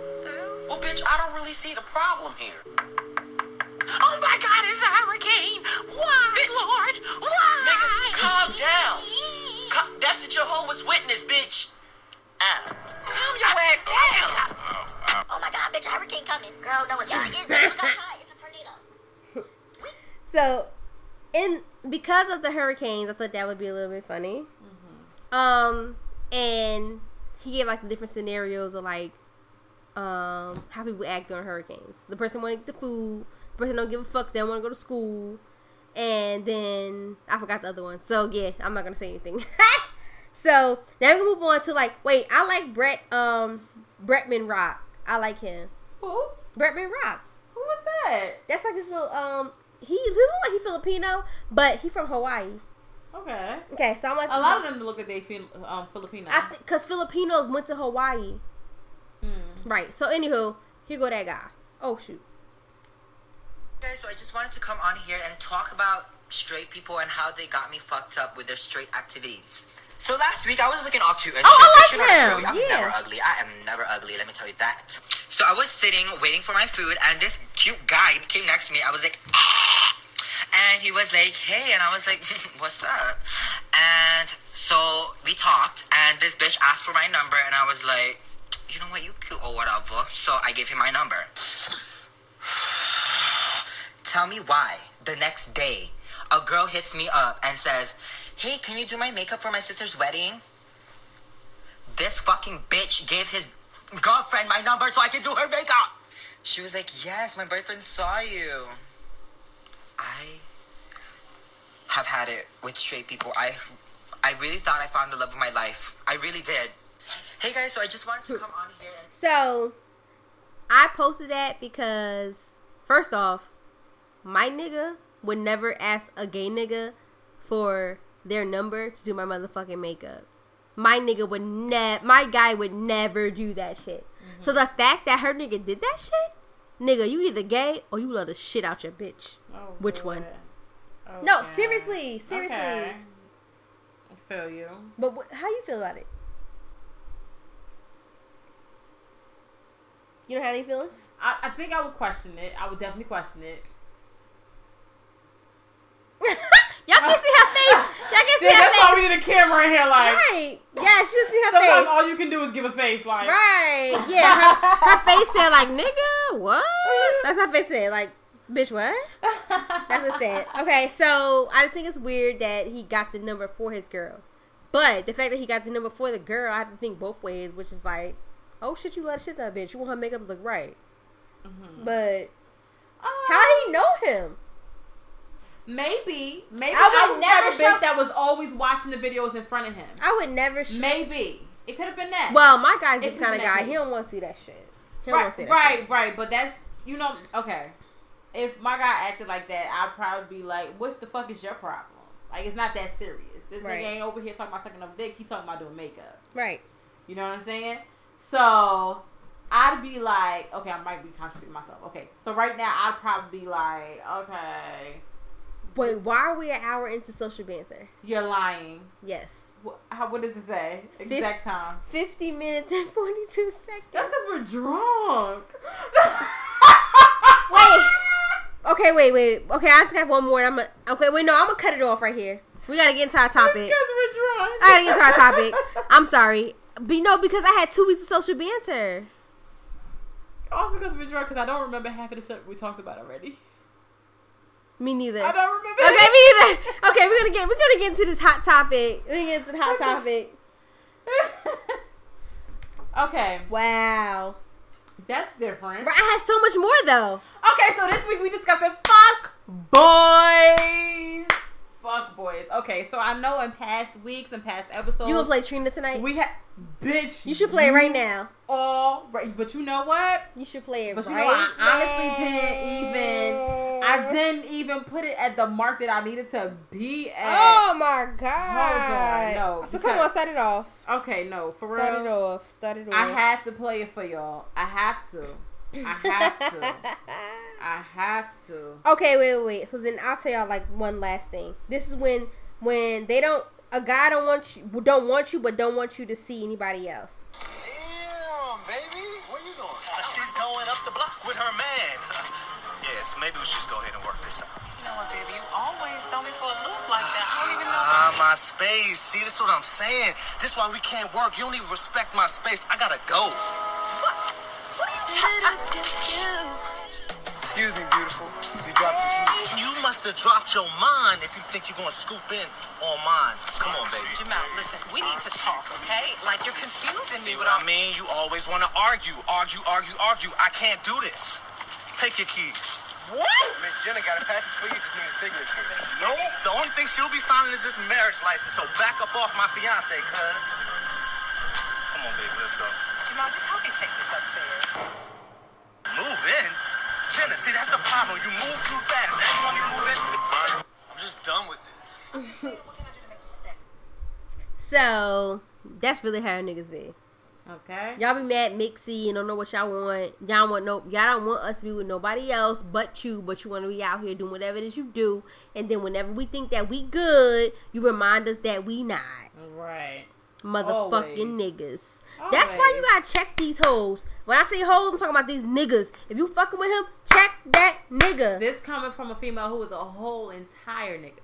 Well, bitch, I don't really see the problem here. Oh, my God, it's a hurricane. Why, Lord? Why? Nigga, calm down. That's the Jehovah's Witness, bitch. Calm your ass down. Oh, my God, bitch, hurricane coming. Girl, no, it's not. It's a tornado. So, because of the hurricanes, I thought that would be a little bit funny. Mm-hmm. And he gave, like, the different scenarios of, like, how people act during hurricanes. The person want to eat the food. The person don't give a fuck. So they don't want to go to school. And then I forgot the other one. So yeah, I'm not gonna say anything. So now we can move on to like. Wait, I like Brettman Rock. I like him. Who? Brettman Rock. Who was that? That's like this little He looks like he's Filipino, but he from Hawaii. Okay. Okay, so I'm like a lot of them look at they Filipino. Cause Filipinos went to Hawaii. Right, so anywho, here go that guy. Oh, shoot. Okay, so I just wanted to come on here and talk about straight people and how they got me fucked up with their straight activities. So last week, I was looking all cute and shit. Oh, I like him. I'm never ugly. I am never ugly, let me tell you that. So I was sitting, waiting for my food, and this cute guy came next to me. I was like, ah! And he was like, hey, and I was like, what's up? And so we talked, and this bitch asked for my number, and I was like, you know what, you cute or whatever. So I gave him my number. Tell me why. The next day, a girl hits me up and says, hey, can you do my makeup for my sister's wedding? This fucking bitch gave his girlfriend my number so I can do her makeup. She was like, yes, my boyfriend saw you. I have had it with straight people. I really thought I found the love of my life. I really did. Hey guys, so I just wanted to come on here. So, I posted that because, first off, my nigga would never ask a gay nigga for their number to do my motherfucking makeup. My nigga would my guy would never do that shit. Mm-hmm. So the fact that her nigga did that shit, nigga, you either gay or you love the shit out your bitch. Oh, which boy. One? Okay. No, seriously. Okay. I feel you. But how you feel about it? You don't have any feelings? I think I would question it. I would definitely question it. Y'all can see her face. Y'all can see her face. That's why we need a camera in here, like. Right. Yeah, she can see her face. Sometimes all you can do is give a face, like. Right. Yeah. Her face said, like, nigga, what? That's how Fitz said, like, bitch, what? That's what it said. Okay, so I just think it's weird that he got the number for his girl. But the fact that he got the number for the girl, I have to think both ways, which is like, oh, shit, you love shit that bitch. You want her makeup look right. Mm-hmm. But how he know him? Maybe I was never a bitch that was always watching the videos in front of him. I would never show. Maybe it could have been that. Well, my guy's the kind of guy, he don't want to see that shit. He don't want to see that shit. Right. But that's, you know, okay. If my guy acted like that, I'd probably be like, "What the fuck is your problem? Like, it's not that serious. This nigga ain't over here talking about sucking up dick. He talking about doing makeup. Right. You know what I'm saying? So I'd be like, okay, I might be contradicting myself. Okay, so right now I'd probably be like, okay. Wait, why are we an hour into social banter? You're lying. Yes. What does it say? Exact time. 50 minutes and 42 seconds. That's because we're drunk. Wait. Okay, wait. Okay, I just got one more. I'm going to cut it off right here. We got to get into our topic. Because we're drunk. I got to get into our topic. I'm sorry. But, you know, because I had 2 weeks of social banter. Also because we're drunk, because I don't remember half of the stuff we talked about already. Me neither. I don't remember. Okay, me neither. Okay, we're gonna get into this hot topic. We're gonna get into the hot topic. Okay. Wow. That's different. But I had so much more though. Okay, so this week we discussing fuck boys. Okay, so I know in past weeks and past episodes, you gonna play Trina tonight? We had, bitch. You should play it right now. All right, but you know what? You should play it. But you know, I honestly didn't even put it at the mark that I needed to be at. Oh my god! Hold on, no. So come on, start it off. Okay, no, for real. Start it off. I have to play it for y'all. I have to. Okay, wait. So then I'll tell y'all like one last thing. This is when they don't, a guy don't want you, but don't want you to see anybody else. Damn, baby, where you going? She's going up the block with her man. Yeah, so maybe we should just go ahead and work this out. You know what, baby, you always throw me for a loop like that. I don't even know. My space. See, this is what I'm saying. This is why we can't work. You don't even respect my space. I gotta go. Excuse me, beautiful. You must have dropped your mind if you think you're going to scoop in on mine. Come on, baby. Jamal, listen, we need to talk, okay? Like, you're confusing me. See what I mean? You always want to argue. I can't do this. Take your keys. What? Miss Jenna got a package for you. Just need a signature. No, the only thing she'll be signing is this marriage license, so back up off my fiancé, cuz. Come on, baby, let's go. Jamal, just help me take this upstairs. Move in? Jenna, see, that's the problem. You move too fast. That's why you move in. I'm just done with this. I'm just saying, what can I do to make you stay? So, that's really how niggas be. Okay. Y'all be mad, mixy, and don't know what y'all want. Y'all don't want us to be with nobody else but you want to be out here doing whatever it is you do. And then whenever we think that we good, you remind us that we not. Right. Motherfucking niggas. Always. That's why you gotta check these hoes. When I say hoes, I'm talking about these niggas. If you fucking with him, check that nigga. This coming from a female who is a whole entire nigga.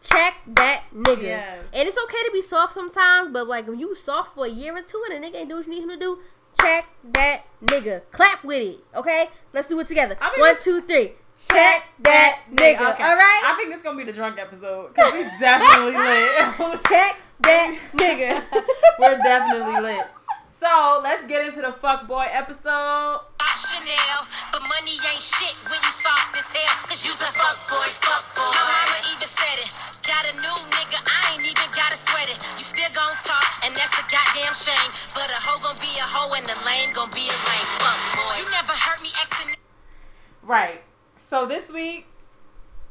Check that nigga. Yes. And it's okay to be soft sometimes, but like when you soft for a year or two and a nigga ain't do what you need him to do, check that nigga. Clap with it. Okay? Let's do it together. 1, 2, 3. Check that nigga. Okay. All right? I think this gonna be the drunk episode because we definitely lit. Check that nigga. We're definitely lit. So let's get into the fuckboy episode. Chanel, but money ain't shit when you soft as hell, cause you's a fuckboy. My mama even said it. Got a new nigga, I ain't even gotta sweat it. You still gon' talk, and that's a goddamn shame. But a hoe gon' be a hoe, and the lame gon' be a lame. Fuckboy, you never heard me asking. Right. So this week,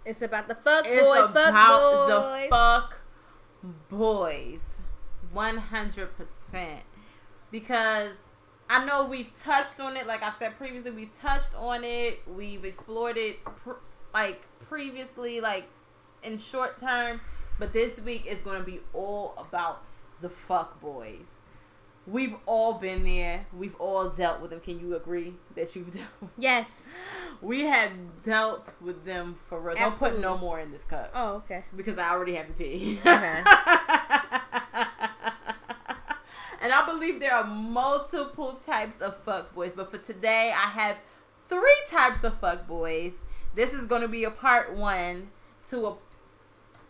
it's about the fuck boys. It's about the fuck boys. 100%. Because I know we've touched on it. Like I said previously, we touched on it. We've explored it previously, like in short term. But this week is going to be all about the fuck boys. We've all been there. We've all dealt with them. Can you agree that you've dealt with them? Yes. We have dealt with them for real. Absolutely. Don't put no more in this cup. Oh, okay. Because I already have to pee. Okay. And I believe there are multiple types of fuckboys. But for today, I have three types of fuckboys. This is going to be a part one to a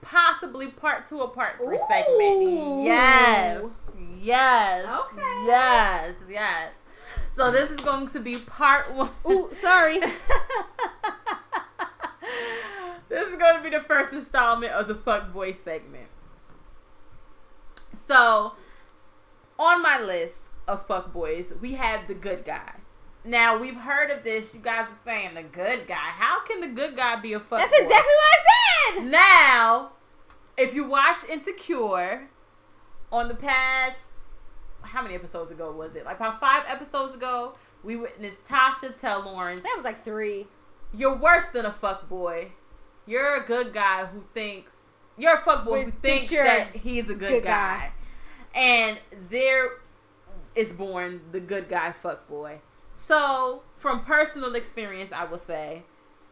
possibly part two or part three segment. Yes. Yes. Okay. Yes. Yes. So this is going to be part one. Ooh, sorry. This is going to be the first installment of the fuckboy segment. So, on my list of fuckboys, we have the good guy. Now, we've heard of this. You guys are saying the good guy. How can the good guy be a fuckboy? That's exactly what I said! Now, if you watch Insecure on the past, how many episodes ago was it? Like about 5 episodes ago, we witnessed Tasha tell Lawrence. That was like 3. You're worse than a fuckboy. You're a good guy who thinks, you're a fuckboy who thinks that he's a good guy. And there is born the good guy fuckboy. So, from personal experience, I will say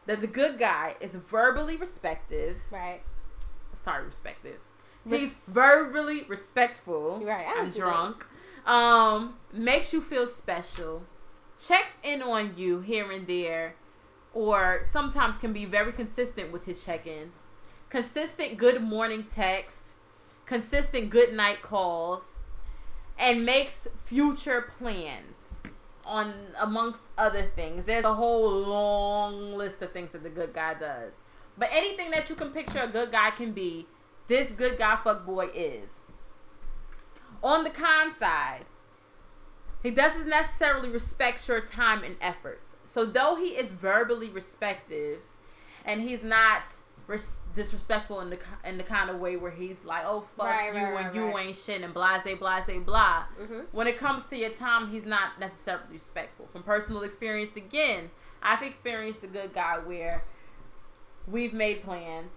that the good guy is verbally respectful. Right. Sorry, respectful. He's verbally respectful. Right. I'm drunk. Makes you feel special. Checks in on you here and there. Or sometimes can be very consistent with his check-ins. Consistent good morning texts. Consistent good night calls. And makes future plans. On amongst other things. There's a whole long list of things that the good guy does. But anything that you can picture a good guy can be, this good guy fuckboy is. On the con side, he doesn't necessarily respect your time and efforts. So though he is verbally respectful, and he's not disrespectful in the kind of way where he's like, oh, fuck you ain't shit and blase, blase, blah. Mm-hmm. When it comes to your time, he's not necessarily respectful. From personal experience, again, I've experienced the good guy where we've made plans.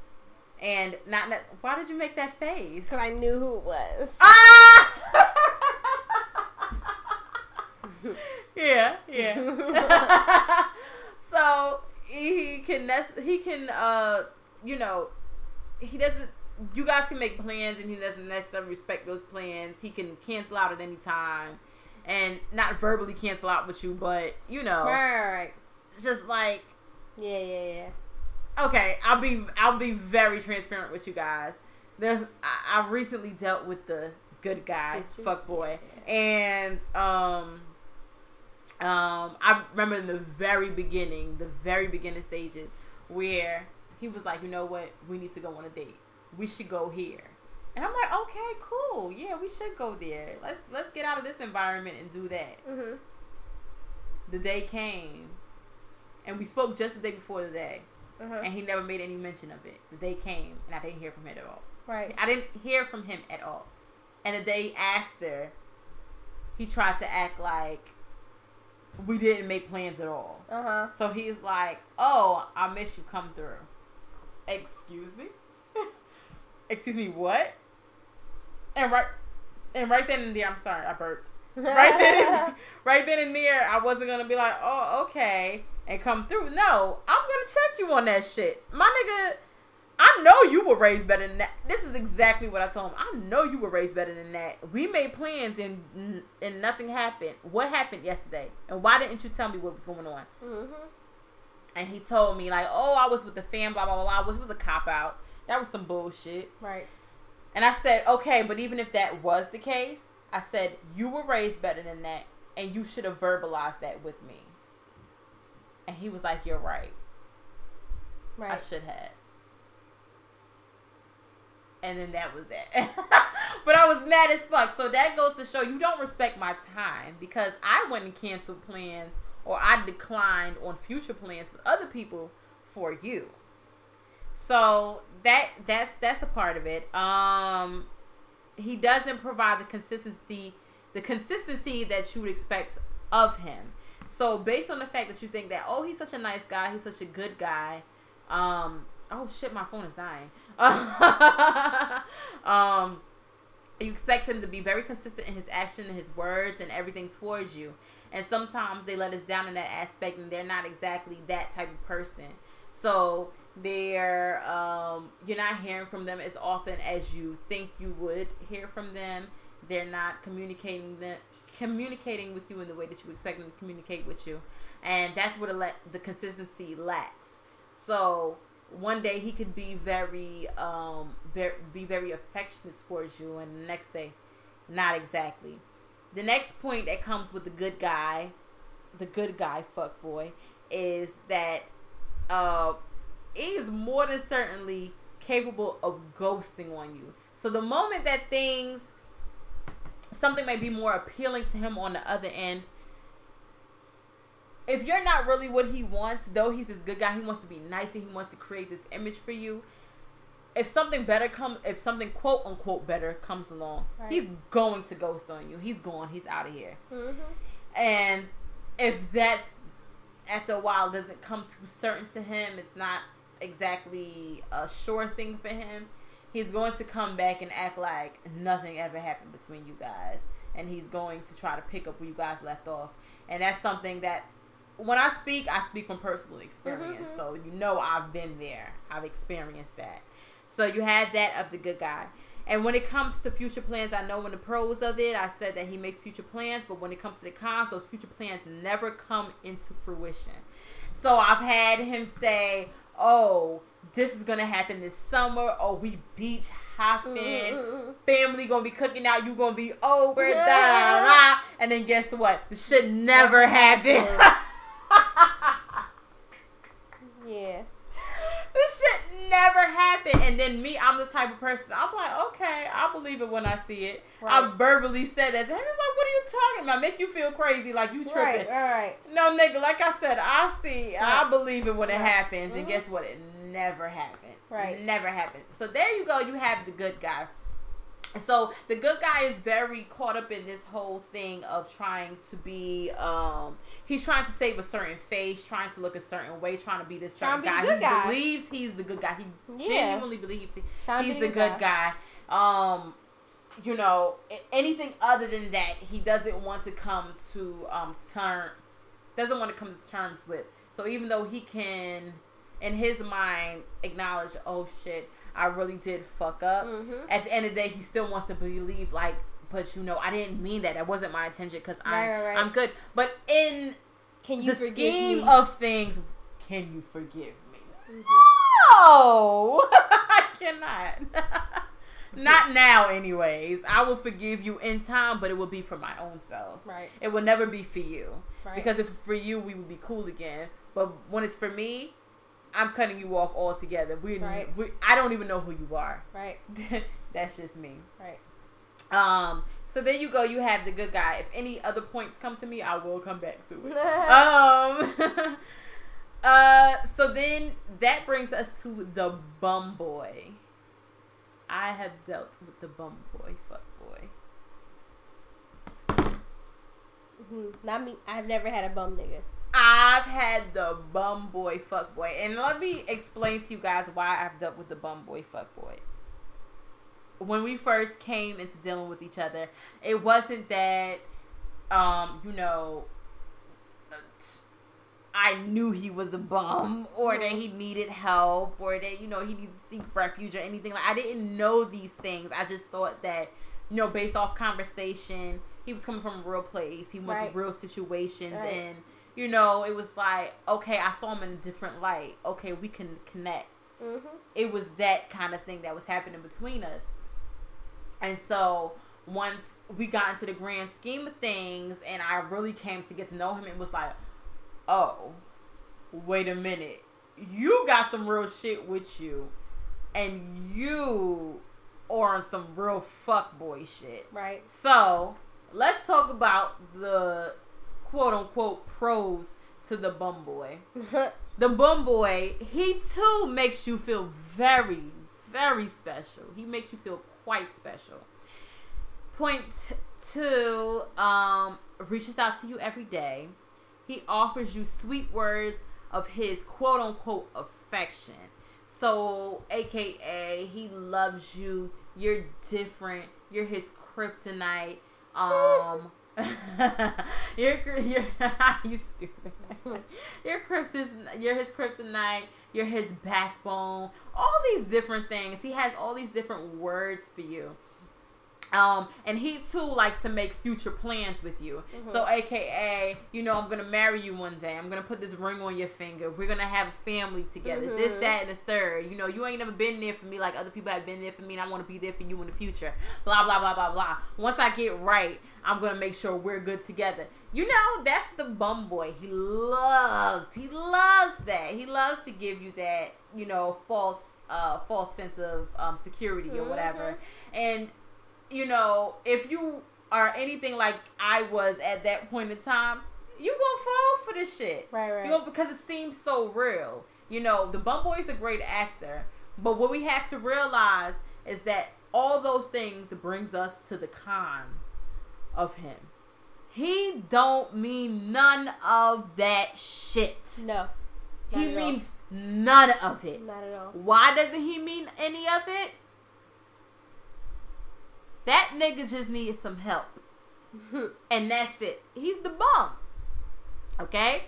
And why did you make that face? Because I knew who it was. Ah! yeah. So you guys can make plans and he doesn't necessarily respect those plans. He can cancel out at any time and not verbally cancel out with you, but right. Just like, yeah. Okay, I'll be very transparent with you guys. I recently dealt with the good guy, fuckboy, and I remember in the very beginning stages where he was like, you know what, we need to go on a date. We should go here, and I'm like, okay, cool, yeah, we should go there. Let's get out of this environment and do that. Mm-hmm. The day came, and we spoke just the day before the day. Uh-huh. And he never made any mention of it. The day came, and I didn't hear from him at all. Right. I didn't hear from him at all. And the day after, he tried to act like we didn't make plans at all. Uh-huh. So he's like, oh, I miss you, come through. Excuse me? Excuse me, what? And right then and there, I'm sorry, I burped. Right then and there, I wasn't going to be like, oh, okay. And come through. No, I'm gonna check you on that shit. My nigga, I know you were raised better than that. This is exactly what I told him. I know you were raised better than that. We made plans and nothing happened. What happened yesterday? And why didn't you tell me what was going on? Mm-hmm. And he told me like, oh, I was with the fam, blah, blah, blah, which was a cop-out. That was some bullshit. Right. And I said, okay, but even if that was the case, I said, you were raised better than that and you should have verbalized that with me. And he was like, you're right. Right. I should have. And then that was that. But I was mad as fuck. So that goes to show you don't respect my time. Because I went and canceled plans. Or I declined on future plans with other people for you. So that's a part of it. He doesn't provide the consistency that you would expect of him. So, based on the fact that you think that, oh, he's such a nice guy, he's such a good guy, oh, shit, my phone is dying. You expect him to be very consistent in his action and his words and everything towards you. And sometimes they let us down in that aspect, and they're not exactly that type of person. So, you're not hearing from them as often as you think you would hear from them. They're not communicating communicating with you in the way that you expect them to communicate with you. And that's what the consistency lacks. So one day he could be very affectionate towards you, and the next day, not exactly. The next point that comes with the good guy fuckboy, is that he is more than certainly capable of ghosting on you. So the moment that something may be more appealing to him on the other end, if you're not really what he wants, though he's this good guy, he wants to be nice and he wants to create this image for you. If something quote unquote better comes along, right, he's going to ghost on you. He's gone. He's out of here. Mm-hmm. And if that's after a while doesn't come too certain to him, it's not exactly a sure thing for him, he's going to come back and act like nothing ever happened between you guys. And he's going to try to pick up where you guys left off. And that's something that, when I speak from personal experience. Mm-hmm. So, I've been there. I've experienced that. So you have that of the good guy. And when it comes to future plans, I know in the pros of it, I said that he makes future plans. But when it comes to the cons, those future plans never come into fruition. So I've had him say, oh, this is going to happen this summer. Oh, we beach hopping. Mm-hmm. Family going to be cooking out. You going to be over. Yeah. Da, da, da. And then guess what? This shit never happened. Yeah. This shit never happened. And then me, I'm the type of person, I'm like, okay, I believe it when I see it. Right. I verbally said that. And he's like, what are you talking about? Make you feel crazy, like you tripping. Right, all right. No, nigga, like I said, I see. Right. I believe it when it happens. Mm-hmm. And guess what? It never happened. Right. Never happened. So there you go. You have the good guy. So the good guy is very caught up in this whole thing of trying to be, he's trying to save a certain face, trying to look a certain way, trying to be this certain guy. He believes he's the good guy. He genuinely believes he's the good guy. Anything other than that, he doesn't want to come to terms with. So even though he can, in his mind, acknowledge, oh shit, I really did fuck up. Mm-hmm. At the end of the day, he still wants to believe, like, but I didn't mean that. That wasn't my intention because I'm good. But in the scheme of things, can you forgive me? Mm-hmm. No! I cannot. Not now, anyways. I will forgive you in time, but it will be for my own self. Right. It will never be for you. Right. Because if for you, we would be cool again. But when it's for me, I'm cutting you off altogether. I don't even know who you are. Right. That's just me. Right. So there you go. You have the good guy. If any other points come to me, I will come back to it. So then that brings us to the bum boy. I have dealt with the bum boy, fuck boy. Not me. I've never had a bum nigga. I've had the bum boy, fuck boy. And let me explain to you guys why I've dealt with the bum boy, fuck boy. When we first came into dealing with each other, it wasn't that, I knew he was a bum or that he needed help or that, he needed to seek refuge or anything. Like, I didn't know these things. I just thought that, based off conversation, he was coming from a real place. He went through real situations and... it was like, okay, I saw him in a different light. Okay, we can connect. Mm-hmm. It was that kind of thing that was happening between us. And so once we got into the grand scheme of things and I really came to get to know him, it was like, oh, wait a minute. You got some real shit with you and you are on some real fuckboy shit. Right. So let's talk about the... quote-unquote pros to the bum boy. The bum boy, he too makes you feel very, very special. He makes you feel quite special. Point two, reaches out to you every day. He offers you sweet words of his quote-unquote affection. So, a.k.a. he loves you. You're different. You're his kryptonite. You're you stupid. You're his kryptonite. You're his backbone. All these different things. He has all these different words for you. And he too likes to make future plans with you. Mm-hmm. So AKA, you know, I'm going to marry you one day. I'm going to put this ring on your finger. We're going to have a family together. Mm-hmm. This, that, and the third. You know, you ain't never been there for me like other people have been there for me, and I want to be there for you in the future. Blah, blah, blah, blah, blah. Once I get right, I'm going to make sure we're good together. You know, that's the bum boy. He loves that. He loves to give you that, you know, false sense of security or whatever. Mm-hmm. And, you know, if you are anything like I was at that point in time, you gonna fall for this shit. Right. You know, because it seems so real. You know, the bum boy is a great actor, but what we have to realize is that all those things brings us to the cons of him. He don't mean none of that shit. No. He means none of it. Not at all. Why doesn't he mean any of it? That nigga just needs some help. And that's it. He's the bum. Okay?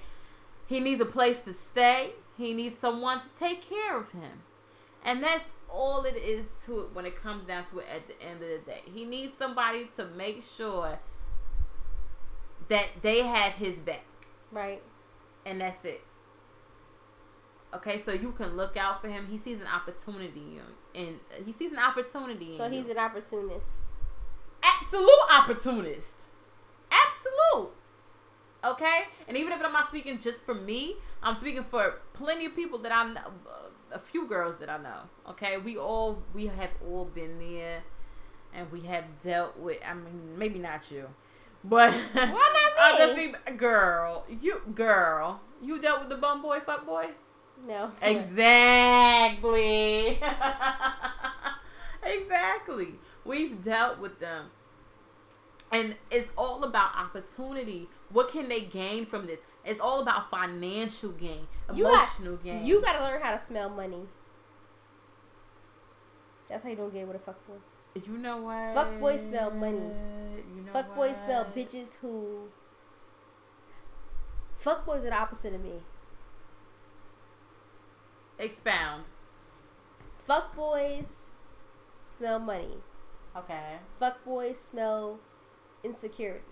He needs a place to stay. He needs someone to take care of him. And that's all it is to it when it comes down to it at the end of the day. He needs somebody to make sure that they have his back. Right. And that's it. Okay, so you can look out for him. He sees an opportunity So he's an opportunist. Absolute opportunist. Absolute. Okay? And even if I'm not speaking just for me, I'm speaking for plenty of people that I know, a few girls that I know. Okay? We have all been there and we have dealt with, I mean, maybe not you. But why not me? Other people, girl, you dealt with the bum boy, fuck boy? No. Exactly. Exactly. We've dealt with them. And it's all about opportunity. What can they gain from this? It's all about financial gain, emotional gain. You got to learn how to smell money. That's how you don't get with a fuckboy. You know what? Fuckboys smell money. You know fuckboys smell bitches who... Fuckboys are the opposite of me. Expound. Fuckboys smell money. Okay. Fuckboys smell insecurity.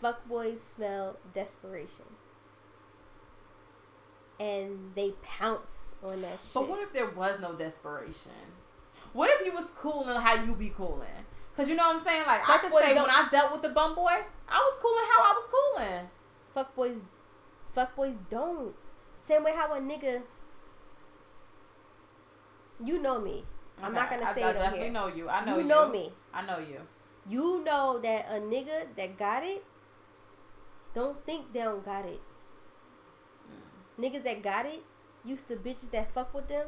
Fuckboys smell desperation. And they pounce on that shit. But what if there was no desperation? What if you was coolin' how you be coolin'? Because you know what I'm saying? Like, fuck I could say when I dealt with the bum boy, I was coolin' how I was coolin'. Fuckboys don't. Same way how a nigga, you know me. Okay. I'm not going to say it on here. I definitely know you. I know you. You know me. I know you. You know that a nigga that got it, don't think they don't got it. Mm. Niggas that got it used to bitches that fuck with them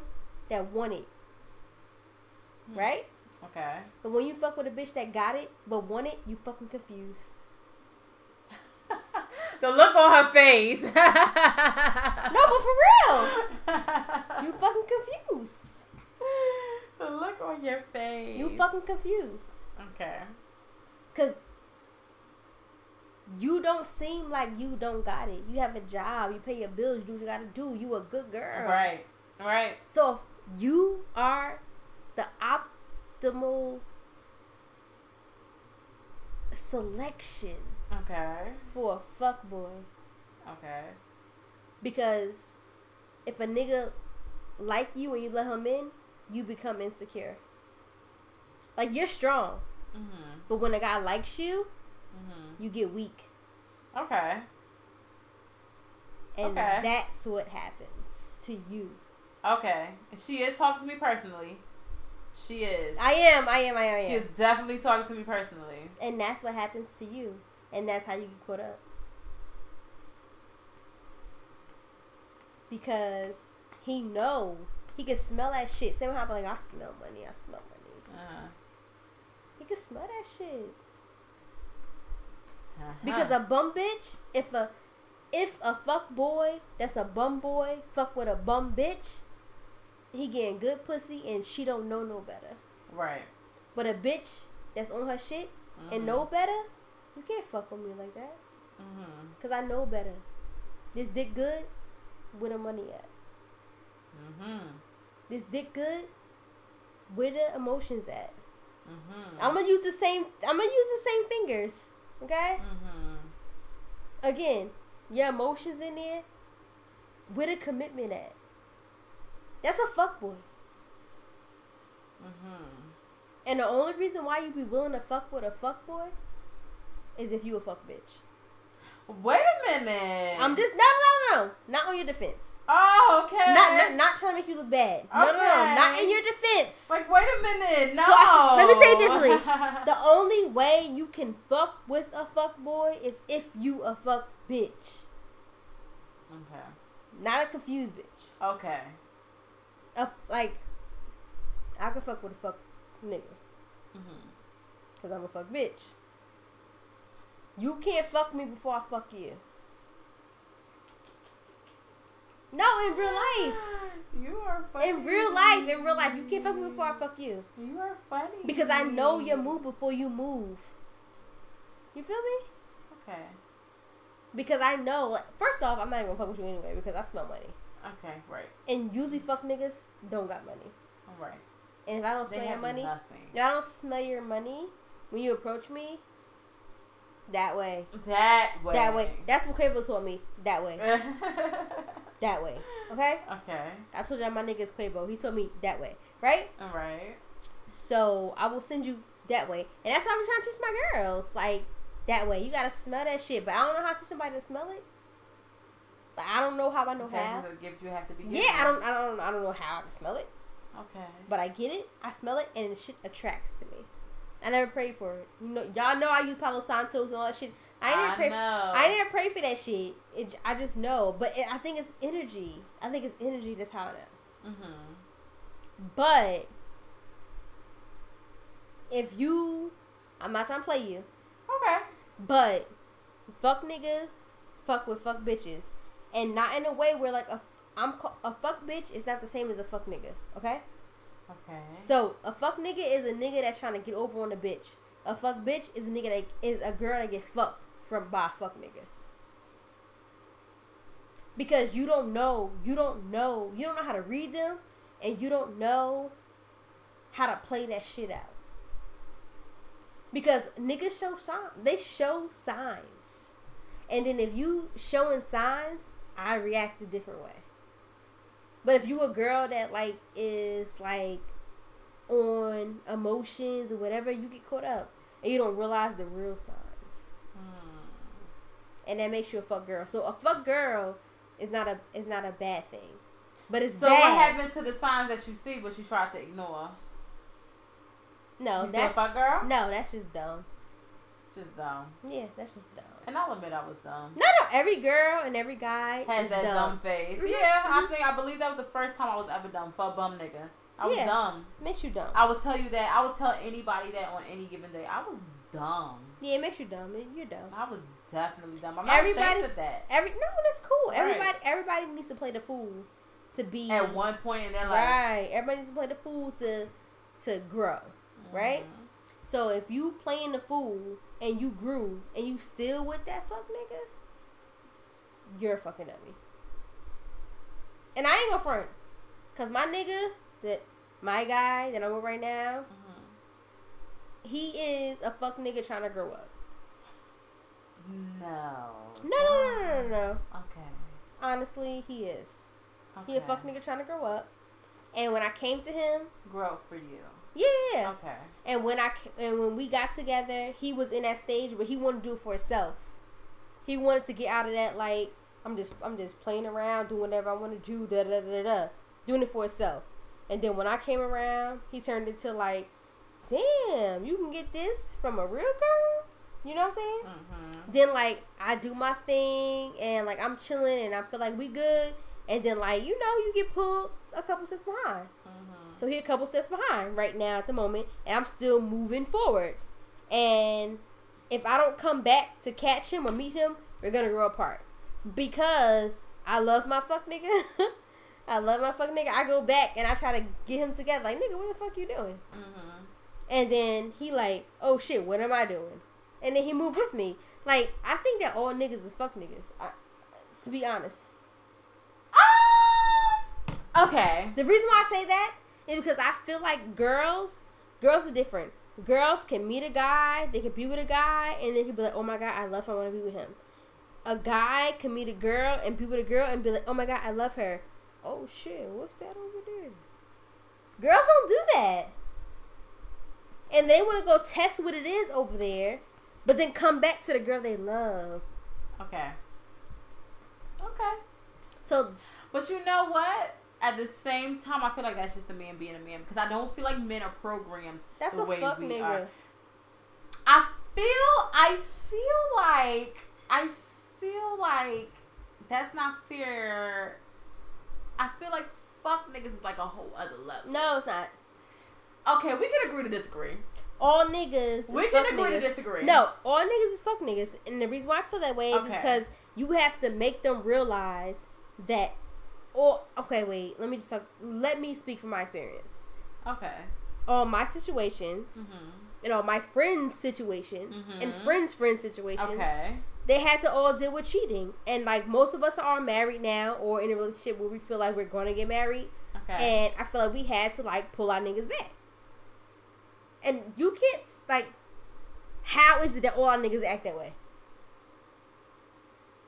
that want it. Mm. Right? Okay. But when you fuck with a bitch that got it but want it, you fucking confused. The look on her face. No, but for real. You fucking confused. The look on your face. You fucking confused. Okay. Because you don't seem like you don't got it. You have a job. You pay your bills. You do what you got to do. You a good girl. Right. Right. So if you are the optimal selection. Okay. For a fuckboy. Okay. Because if a nigga like you and you let him in, you become insecure. Like, you're strong. Mm-hmm. But when a guy likes you, mm-hmm. you get weak. Okay. And that's what happens to you. Okay. She is talking to me personally. She is. I am. She is definitely talking to me personally. And that's what happens to you. And that's how you get caught up. Because he know. He can smell that shit. Same how I'm like, I smell money. Uh-huh. He can smell that shit. Uh-huh. Because a bum bitch, if a fuck boy that's a bum boy fuck with a bum bitch, he getting good pussy and she don't know no better. Right. But a bitch that's on her shit mm-hmm. and know better, you can't fuck with me like that. Mm-hmm. Because I know better. This dick good, where the money at? Mm-hmm. This dick good, where the emotions at? Mm-hmm. I'm gonna use the same fingers. Okay. Mm-hmm. Again, your emotions in there. With a commitment at. That's a fuckboy. Mm-hmm. And the only reason why you be willing to fuck with a fuckboy is if you a fuck bitch. Wait a minute. I'm just no. Not on your defense. Oh, okay. Not trying to make you look bad. Okay. No. Not in your defense. Like, wait a minute. No. So let me say it differently. The only way you can fuck with a fuck boy is if you a fuck bitch. Okay. Not a confused bitch. Okay. I can fuck with a fuck nigga. Mm-hmm. Cause I'm a fuck bitch. You can't fuck me before I fuck you. No, in real life. You are funny. In real life, you can't fuck me before I fuck you. You are funny. Because I know your move before you move. You feel me? Okay. Because I know, first off, I'm not even gonna fuck with you anyway because I smell money. Okay, right. And usually fuck niggas don't got money. Right. And if I don't smell your money, when you approach me, That way. That's what Quavo told me. That way. Okay? Okay. I told you my nigga is Quavo. He told me that way. Right? All right. So, I will send you that way. And that's how I'm trying to teach my girls. Like, that way. You gotta smell that shit. But I don't know how to teach somebody to smell it. Like, I don't know how I know how. That's a gift you have to be given. Yeah, I don't know how I can smell it. Okay. But I get it. I smell it. And the shit attracts to me. I never prayed for it. You know, y'all know I use Palo Santos and all that shit. I didn't pray for that shit. I just know. But I think it's energy. That's how it is. Mm-hmm. But if you... I'm not trying to play you. Okay. But fuck niggas, fuck with fuck bitches. And not in a way where like a fuck bitch is not the same as a fuck nigga. Okay? Okay. So, a fuck nigga is a nigga that's trying to get over on a bitch. A fuck bitch is a nigga that is a girl that get fucked by a fuck nigga. Because you don't know how to read them, and you don't know how to play that shit out. Because niggas show signs. They show signs. And then if you showing signs, I react a different way. But if you a girl that, like, is, like, on emotions or whatever, you get caught up. And you don't realize the real signs. Mm. And that makes you a fuck girl. So, a fuck girl is not a bad thing. But it's bad. So, what happens to the signs that you see but you try to ignore? No, you still a fuck girl? No, that's just dumb. Just dumb. Yeah, that's just dumb. And I'll admit I was dumb. No, every girl and every guy has that dumb face. Mm-hmm. Yeah, mm-hmm. I believe that was the first time I was ever dumb for a bum nigga. I was dumb. Makes you dumb. I would tell anybody that on any given day. I was dumb. Yeah, it makes you dumb. You're dumb. I was definitely dumb. I'm not ashamed of that. No, that's cool. Right. Everybody needs to play the fool to be at one point in their life. Right. Everybody needs to play the fool to grow. Mm-hmm. Right. So if you playing the fool. And you grew, and you still with that fuck nigga, you're a fucking dummy. And I ain't gonna front. Because my guy that I'm with right now, mm-hmm. He is a fuck nigga trying to grow up. No. Okay. Honestly, he is. Okay. He a fuck nigga trying to grow up. And when I came to him... Grow for you. Yeah. Okay. And when we got together, he was in that stage where he wanted to do it for himself. He wanted to get out of that like I'm just playing around, doing whatever I want to do, doing it for himself. And then when I came around, he turned into like, damn, you can get this from a real girl. You know what I'm saying? Mm-hmm. Then like I do my thing and like I'm chilling and I feel like we good. And then like you get pulled a couple steps behind. Mm-hmm. So he a couple steps behind right now at the moment, and I'm still moving forward. And if I don't come back to catch him or meet him, we're gonna grow apart. Because I love my fuck nigga. I go back and I try to get him together. Like, nigga, what the fuck you doing? Mm-hmm. And then he like, oh shit, what am I doing? And then he moved with me. Like, I think that all niggas is fuck niggas. To be honest. Okay. The reason why I say that. It's because I feel like girls are different. girls can meet a guy, they can be with a guy, and they can be like, oh my God, I love him, I want to be with him. A guy can meet a girl and be with a girl and be like, oh my God, I love her. Oh shit, what's that over there? Girls don't do that. And they want to go test what it is over there, but then come back to the girl they love. Okay. Okay. So, but you know what? At the same time, I feel like that's just a man being a man, because I don't feel like men are programmed that's the way fuck we nigga. Are. I feel like that's not fair. I feel like fuck niggas is like a whole other level. No, it's not. Okay, we can agree to disagree. All niggas is we can fuck agree niggas. To disagree. No, all niggas is fuck niggas. And the reason why I feel that way is because you have to make them realize that let me speak from my experience. Okay. On my situations, mm-hmm. and on my friends' situations, mm-hmm. and friends' situations, okay. they had to all deal with cheating. And, like, most of us are married now or in a relationship where we feel like we're going to get married. Okay. And I feel like we had to, like, pull our niggas back. And you can't, like, how is it that all our niggas act that way?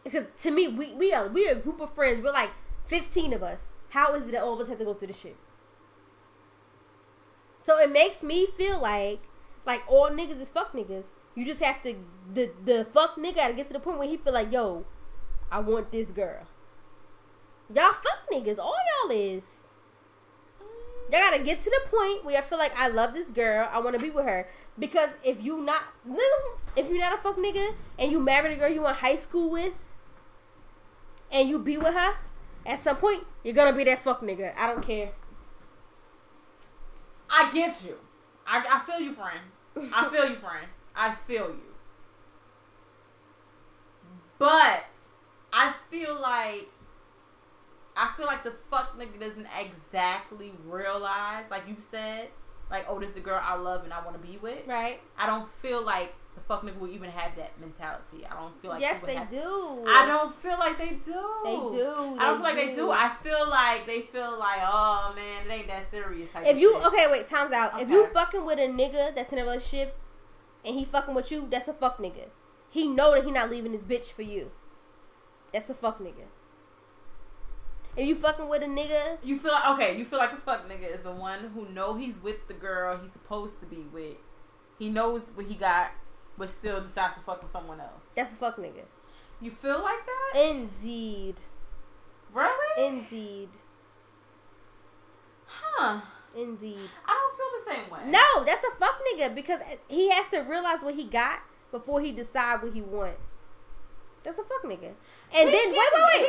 Because to me, we are a group of friends. We're like 15 of us. How is it that all of us have to go through this shit? So it makes me feel like all niggas is fuck niggas. You just have to, the fuck nigga gotta get to the point where he feel like, yo, I want this girl. Y'all fuck niggas. All y'all is. Y'all gotta get to the point where I feel like I love this girl. I want to be with her. Because if you're not a fuck nigga and you married a girl you went high school with and you be with her, at some point you're gonna be that fuck nigga. I don't care. I get you. I feel you, friend. I feel you. But I feel like the fuck nigga doesn't exactly realize, like you said, like, oh, this is the girl I love and I want to be with. Right. I don't feel like the fuck nigga will even have that mentality. I don't feel like yes, they do. I don't feel like they do. I feel like they feel like, oh, man, it ain't that serious. Type if you, shit. Okay, wait, time's out. Okay. If you fucking with a nigga that's in a relationship and he fucking with you, that's a fuck nigga. He know that he not leaving this bitch for you. That's a fuck nigga. If you fucking with a nigga, you feel like a fuck nigga is the one who know he's with the girl he's supposed to be with. He knows what he got, but still decides to fuck with someone else. That's a fuck nigga. You feel like that? Indeed. Really? Indeed. Huh. Indeed. I don't feel the same way. No, that's a fuck nigga because he has to realize what he got before he decide what he want. That's a fuck nigga. And he then, wait.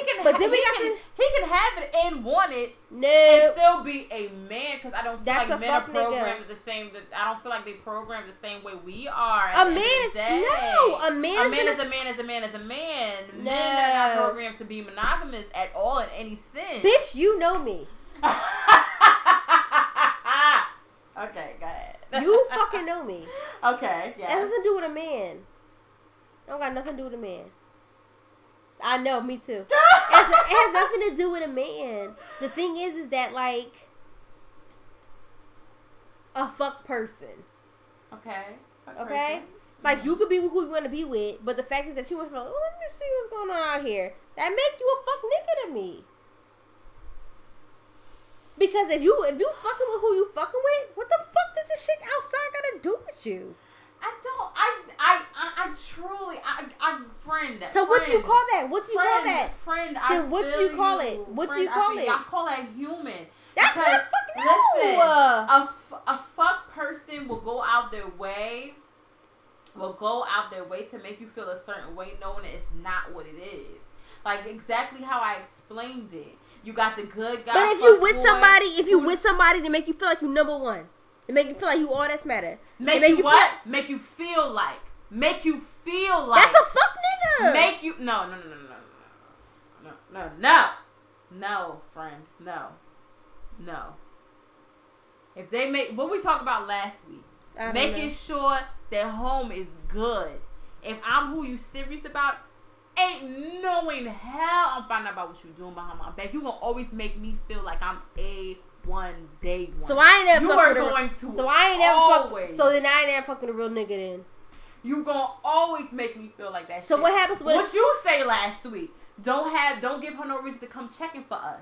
He can have it and want it. No. And still be a man. Because I don't feel that's like men are programmed nigga. The same. I don't feel like they program the same way we are. A man is a man. No. Men are not programmed to be monogamous at all in any sense. Bitch, you know me. Okay, go ahead. You fucking know me. Okay, yeah. It has nothing to do with a man. I don't got nothing to do with a man. I know, me too. It has nothing to do with a man. The thing is that, like, a fuck person. Okay? Like, mm-hmm. you could be with who you want to be with, but the fact is that you want to feel like, oh, let me see what's going on out here. That make you a fuck nigga to me. Because if you fucking with who you fucking with, what the fuck does this shit outside got to do with you? I truly, friend. So what do you call that? Friend, then what do you call it? What do you call it? I call that human. That's what I fucking know. Listen, a fuck person will go out their way to make you feel a certain way, knowing that it's not what it is. Like exactly how I explained it. You got the good guy. But if you with somebody to make you feel like you number one. It make you feel like you all that's matter. Make you feel like. That's a fuck nigga. Make you no, friend. If they make what we talked about last week, making sure that home is good. If I'm who you serious about, ain't knowing hell I'm finding out about what you doing behind my back. You gonna always make me feel like I'm a day one. So I ain't never fucking the real nigga. So I ain't never fucking. So then I ain't never fucking the real nigga then. You gonna always make me feel like that. So shit. What happens when what you say last week? Don't give her no reason to come checking for us.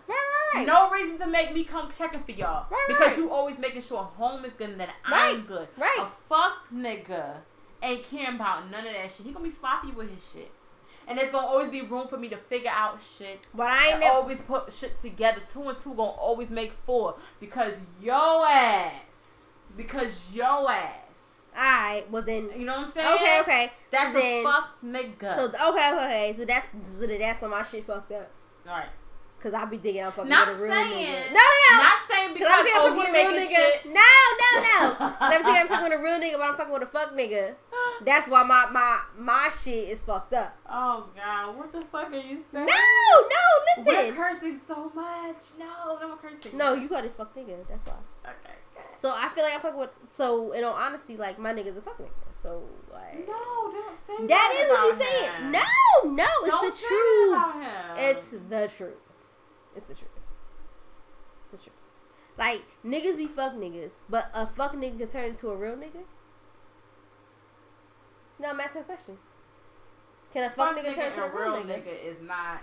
Right. No reason to make me come checking for y'all. Right. Because you always making sure home is good and that I'm good. Right. A fuck nigga ain't caring about none of that shit. He gonna be sloppy with his shit. And there's gonna always be room for me to figure out shit. But I ain't never always put shit together. 2 and 2 gonna always make 4 because yo ass. Alright, well then. You know what I'm saying? Okay. That's then, a fuck nigga. So, okay. So that's when my shit fucked up. Alright. Because I be thinking I'm fucking with a real nigga. No. Not saying because I'm fucking with a real nigga. Shit. No. I think I'm fucking with a real nigga, but I'm fucking with a fuck nigga. That's why my shit is fucked up. Oh, God. What the fuck are you saying? No. Listen. We're cursing so much. No cursing. No, you got a fuck nigga. That's why. Okay. So I feel like I fuck with. So in all honesty, like my nigga's a fuck nigga. So like. No, don't say that. That is what you saying. No, it's don't the truth. About him. It's the truth. Like niggas be fuck niggas, but a fuck nigga can turn into a real nigga. No, I'm asking a question. Can a fuck nigga turn into a real nigga? Nigga is not.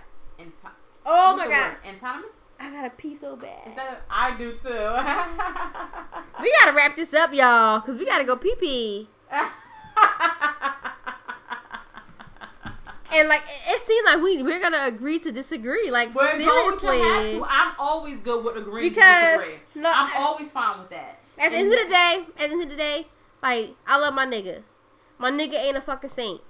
Oh my God. Autonomous. I got to pee so bad. I do too. We got to wrap this up, y'all, because we got to go pee-pee. And, like, it seems like we're going to agree to disagree. Like, we're seriously. I'm always good with agreeing to disagree. No, I'm always fine with that. At the end of the day, like, I love my nigga. My nigga ain't a fucking saint.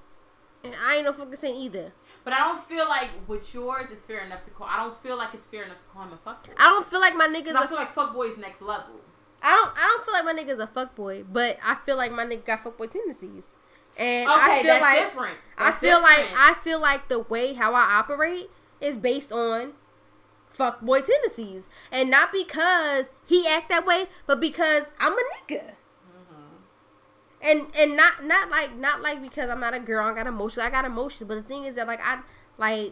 And I ain't no fucking saint either. But I don't feel like with yours it's fair enough to call. I don't feel like it's fair enough to call him a fuckboy. I don't feel like my nigga's I feel like fuckboy is next level. I don't feel like my nigga's a fuckboy, but I feel like my nigga got fuckboy tendencies. And okay, I feel that's like different. I feel like the way how I operate is based on fuckboy tendencies, and not because he act that way, but because I'm a nigga. And not like because I'm not a girl, I got emotions. I got emotions, but the thing is that I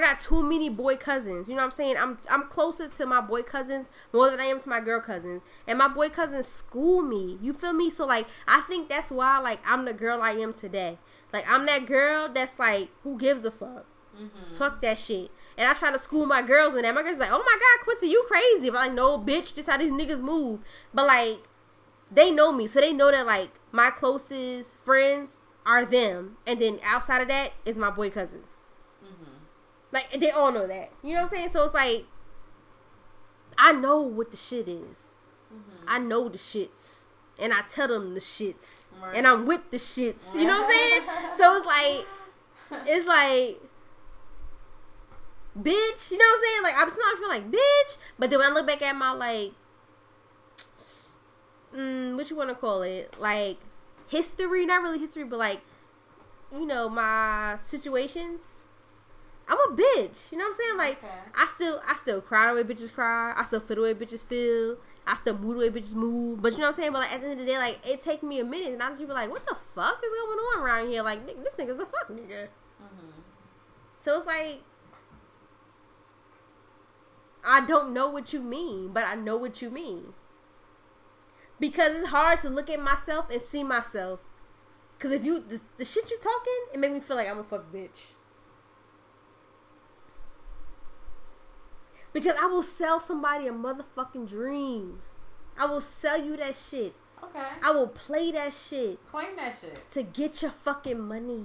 got too many boy cousins. You know what I'm saying? I'm closer to my boy cousins more than I am to my girl cousins, and my boy cousins school me. You feel me? So like I think that's why like I'm the girl I am today. Like I'm that girl that's like who gives a fuck? Mm-hmm. Fuck that shit. And I try to school my girls in that. My girls like, oh my God, Quincy, you crazy? But like, no, bitch, this how these niggas move. But like. They know me, so they know that, like, my closest friends are them. And then outside of that is my boy cousins. Mm-hmm. Like, they all know that. You know what I'm saying? So it's like, I know what the shit is. Mm-hmm. I know the shits. And I tell them the shits. Right. And I'm with the shits. You know what I'm saying? So it's like, bitch. You know what I'm saying? Like, I'm still not feeling like, bitch. But then when I look back at my, like, what you want to call it, like history, not really history, but like, you know, my situations, I'm a bitch. You know what I'm saying? Like, okay. I still cry the way bitches cry, I still feel the way bitches feel, I still move the way bitches move, but you know what I'm saying? But like, at the end of the day, like, it take me a minute, and I just be like, what the fuck is going on around here? Like, this nigga's a fuck nigga. Mm-hmm. So it's like, I don't know what you mean, but I know what you mean. Because it's hard to look at myself and see myself. Because if you... The shit you talking, it make me feel like I'm a fuck bitch. Because I will sell somebody a motherfucking dream. I will sell you that shit. Okay. I will play that shit. Claim that shit. To get your fucking money.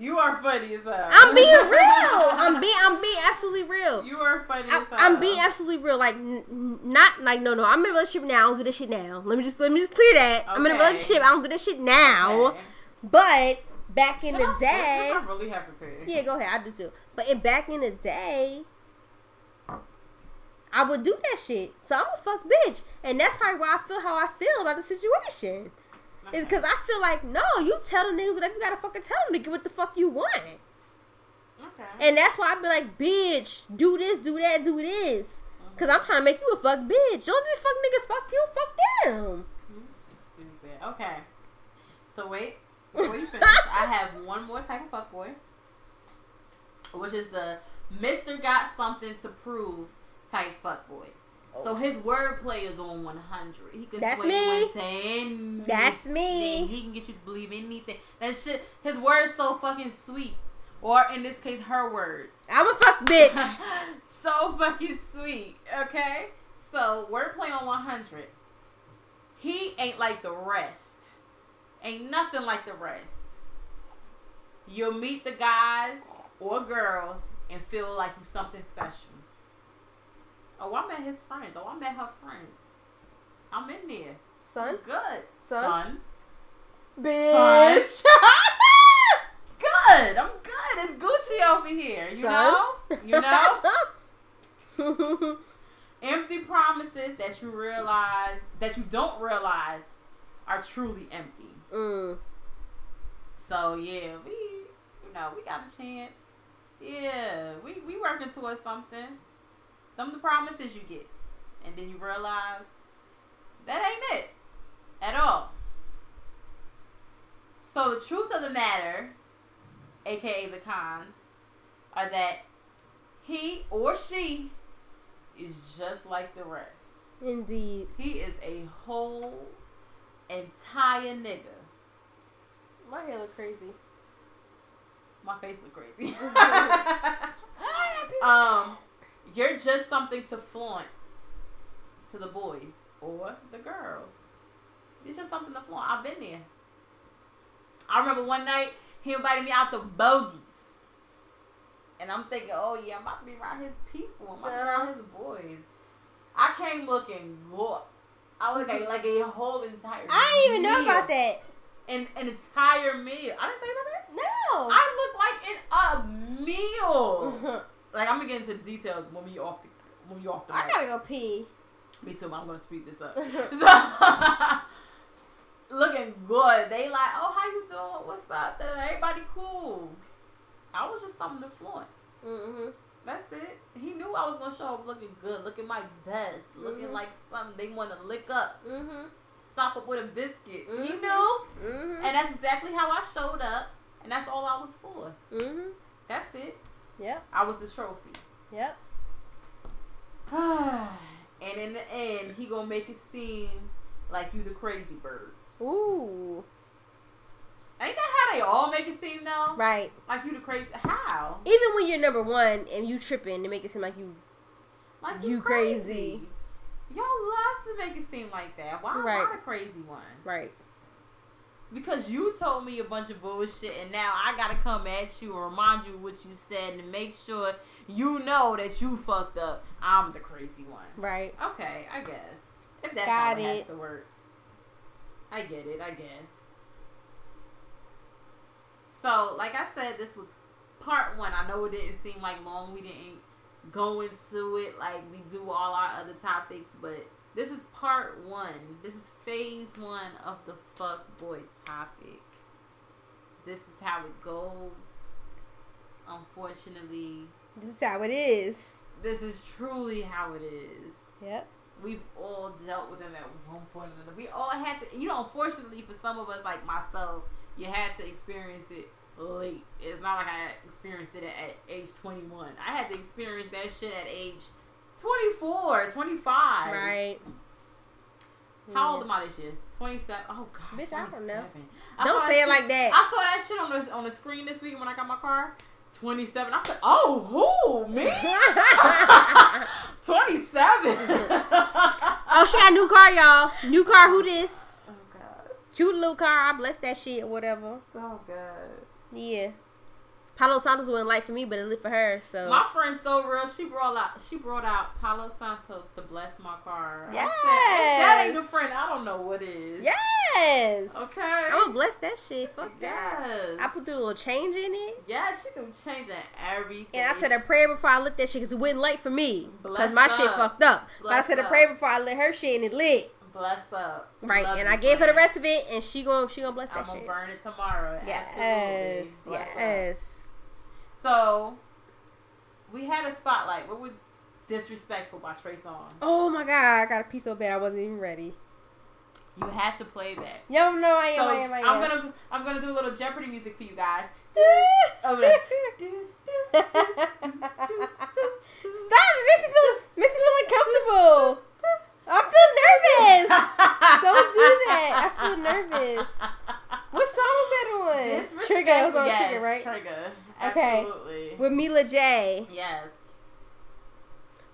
You are funny as hell. I'm being real. I'm being absolutely real. You are funny as hell. I'm being absolutely real. Like, not like, no. I'm in a relationship now. I don't do this shit now. Let me just clear that. Okay. I'm in a relationship. I don't do this shit now. Okay. But back in the day, I really have to pay. Yeah, go ahead. I do too. But back in the day, I would do that shit. So I'm a fuck bitch, and that's probably why I feel how I feel about the situation. It's because I feel like, no, you tell them niggas whatever you gotta fucking tell them to get what the fuck you want. Okay. And that's why I be like, bitch, do this, do that, do this. Because I'm trying to make you a fuck bitch. Don't these fuck niggas fuck you, fuck them. You stupid. Okay. So wait, before you finish, I have one more type of fuck boy. which is the Mr. Got Something to Prove type fuckboy. Oh. So his wordplay is on 100. He can sway you into anything. That's me. He can get you to believe anything. That shit, his words so fucking sweet. Or in this case, her words. I'm a fuck bitch. So fucking sweet, okay? So wordplay on 100. He ain't like the rest. Ain't nothing like the rest. You'll meet the guys or girls and feel like you're something special. Oh, I met his friends. Oh, I met her friends. I'm in there. Son? Good. Son? Bitch. Son. Good. I'm good. It's Gucci over here. You know? You know? Empty promises that you realize, that you don't realize are truly empty. Mm. So, yeah, we, you know, we got a chance. Yeah, we working towards something. Some of the promises you get. And then you realize that ain't it at all. So the truth of the matter, aka the cons, are that he or she is just like the rest. Indeed. He is a whole entire nigga. My hair look crazy. My face look crazy. You're just something to flaunt to the boys or the girls. It's just something to flaunt. I've been there. I remember one night he invited me out to Bogies. And I'm thinking, oh yeah, I'm about to be around his people. I'm about to be around his boys. I came looking good. I look like a whole entire I didn't even know about that. An entire meal. I didn't tell you about that? No. I look like a meal. Like, I'm going to get into details when we off the I got to go pee. Me too, but I'm going to speed this up. So, looking good. They like, oh, how you doing? What's up? Everybody cool. I was just something to flaunt. Mm-hmm. That's it. He knew I was going to show up looking good, looking my best, looking mm-hmm. like something they want to lick up. Mm-hmm. Stop up with a biscuit. Mm-hmm. He knew. Mm-hmm. And that's exactly how I showed up. And that's all I was for. Mm-hmm. That's it. Yep. I was the trophy. Yep. And in the end, he gonna make it seem like you the crazy bird. Ooh. Ain't that how they all make it seem though? Right. Like you the crazy. How? Even when you're number one and you tripping, they make it seem like you crazy. Y'all love to make it seem like that. Why right. am I the crazy one? Right. Because you told me a bunch of bullshit and now I gotta come at you or remind you what you said and make sure you know that you fucked up. I'm the crazy one. Right. Okay, I guess. If that's how it has to work. I get it, I guess. So, like I said, this was part one. I know it didn't seem like long. We didn't go into it like we do all our other topics, but... This is part one. This is phase one of the fuckboy topic. This is how it goes. Unfortunately. This is how it is. This is truly how it is. Yep. We've all dealt with them at one point or another. We all had to, unfortunately for some of us like myself, you had to experience it late. It's not like I experienced it at age 21. I had to experience that shit at age 24, 25. Right. How old am I this year? 27. Oh, God. Bitch, 27. I don't know. Don't say it like that. I saw that shit on the screen this week when I got my car. 27. I said, oh, who? Me? 27. Oh, she got a new car, y'all. New car, who this? Oh, God. Cute little car. I bless that shit or whatever. Oh, God. Yeah. Palo Santos wasn't light for me, but it lit for her. So my friend, so real, she brought out Palo Santos to bless my car. Yes, that ain't a friend. I don't know what is. Yes, okay, I'm gonna bless that shit. Fuck yes. That. I put through a little change in it. Yeah, she threw change in everything. And I said a prayer before I lit that shit because it wasn't light for me because my shit fucked up. Bless but I said a prayer before I lit her shit and it lit. Bless up. Right, love and I gave her the rest of it, and she gonna bless that shit. I'm gonna burn it tomorrow. Yes, yes. Up. So, we had a spotlight. What would Disrespectful by Trey Songz? Oh my God, I got a piece so bad I wasn't even ready. You have to play that. No, I am. I'm gonna do a little Jeopardy music for you guys. Over there. Stop! It makes me feel uncomfortable. I feel nervous. Don't do that. I feel nervous. What song was that on? Trigger. It was on Trigger, right? Trigger. Absolutely. Okay. With Mila J. Yes.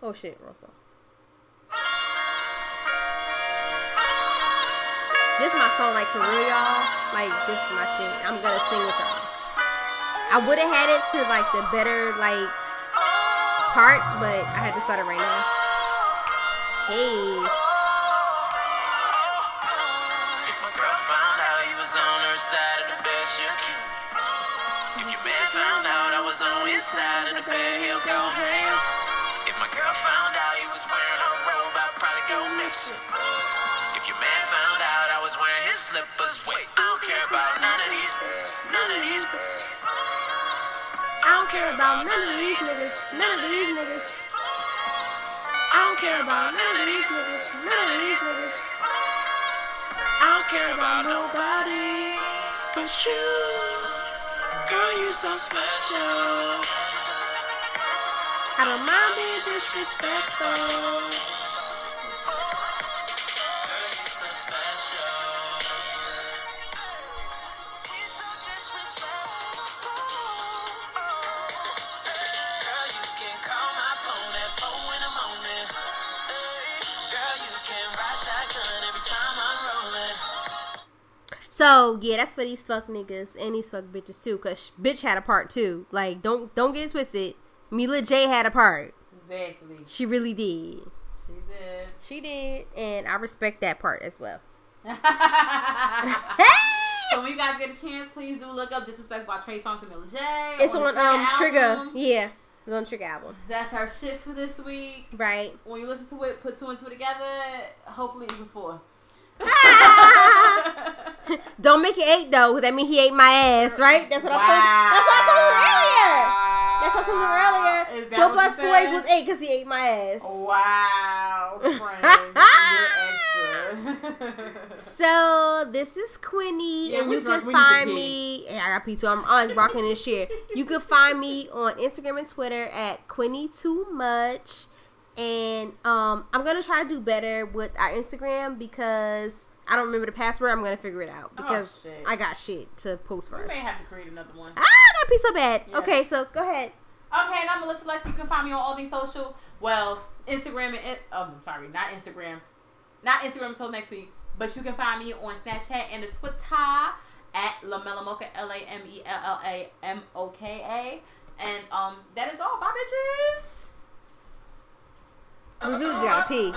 Oh shit, wrong song. This is my song, like, for real, y'all. Like, this is my shit. I'm gonna sing with y'all. I would have had it to, like, the better, like, part, but I had to start it right now. Hey. My girl found out he was on her side of the bed, she'll kill me. If your man found out I was on his side of the bed, he'll go ham. If my girl found out he was wearing her robe, I'd probably go miss it. If your man found out I was wearing his slippers, wait, I don't care about none of these. I don't care about none of these niggas. I don't care about none of these niggas. I don't care about nobody but you. Girl, you so special. I don't mind being disrespectful. Girl, you so special. He's so disrespectful. Girl, you can call my phone at 4 in the morning. Girl, you can ride shotgun every time I'm rolling. So, yeah, that's for these fuck niggas and these fuck bitches, too, because bitch had a part, too. Like, don't get it twisted. Mila J had a part. Exactly. She really did. She did. And I respect that part as well. So when you guys get a chance, please do look up Disrespect by Trey Songz and Mila J. It's on Trigger. Yeah. It's on Trigger album. That's our shit for this week. Right. When you listen to it, put two and two together. Hopefully it was 4. Don't make it 8 though, because that means he ate my ass, right? That's what I told you. That's what I told you earlier. That's what I told you earlier. 4 plus 4 equals 8 because he ate my ass. Wow, friends. You're extra. So, this is Quinny, and you can find me. And I got pizza. I'm rocking this shit. You can find me on Instagram and Twitter at QuinnyTooMuch. And I'm going to try to do better with our Instagram because I don't remember the password. I'm going to figure it out because I got shit to post for us. We may have to create another one. That'd be so bad. Yeah. Okay, so go ahead. Okay, and I'm Melissa Lex. You can find me on all things social. Well, Instagram and... sorry, not Instagram. Not Instagram until next week. But you can find me on Snapchat and the Twitter at LamellaMocha, LaMellaMoka. And that is all. Bye, bitches. Who's y'all, T?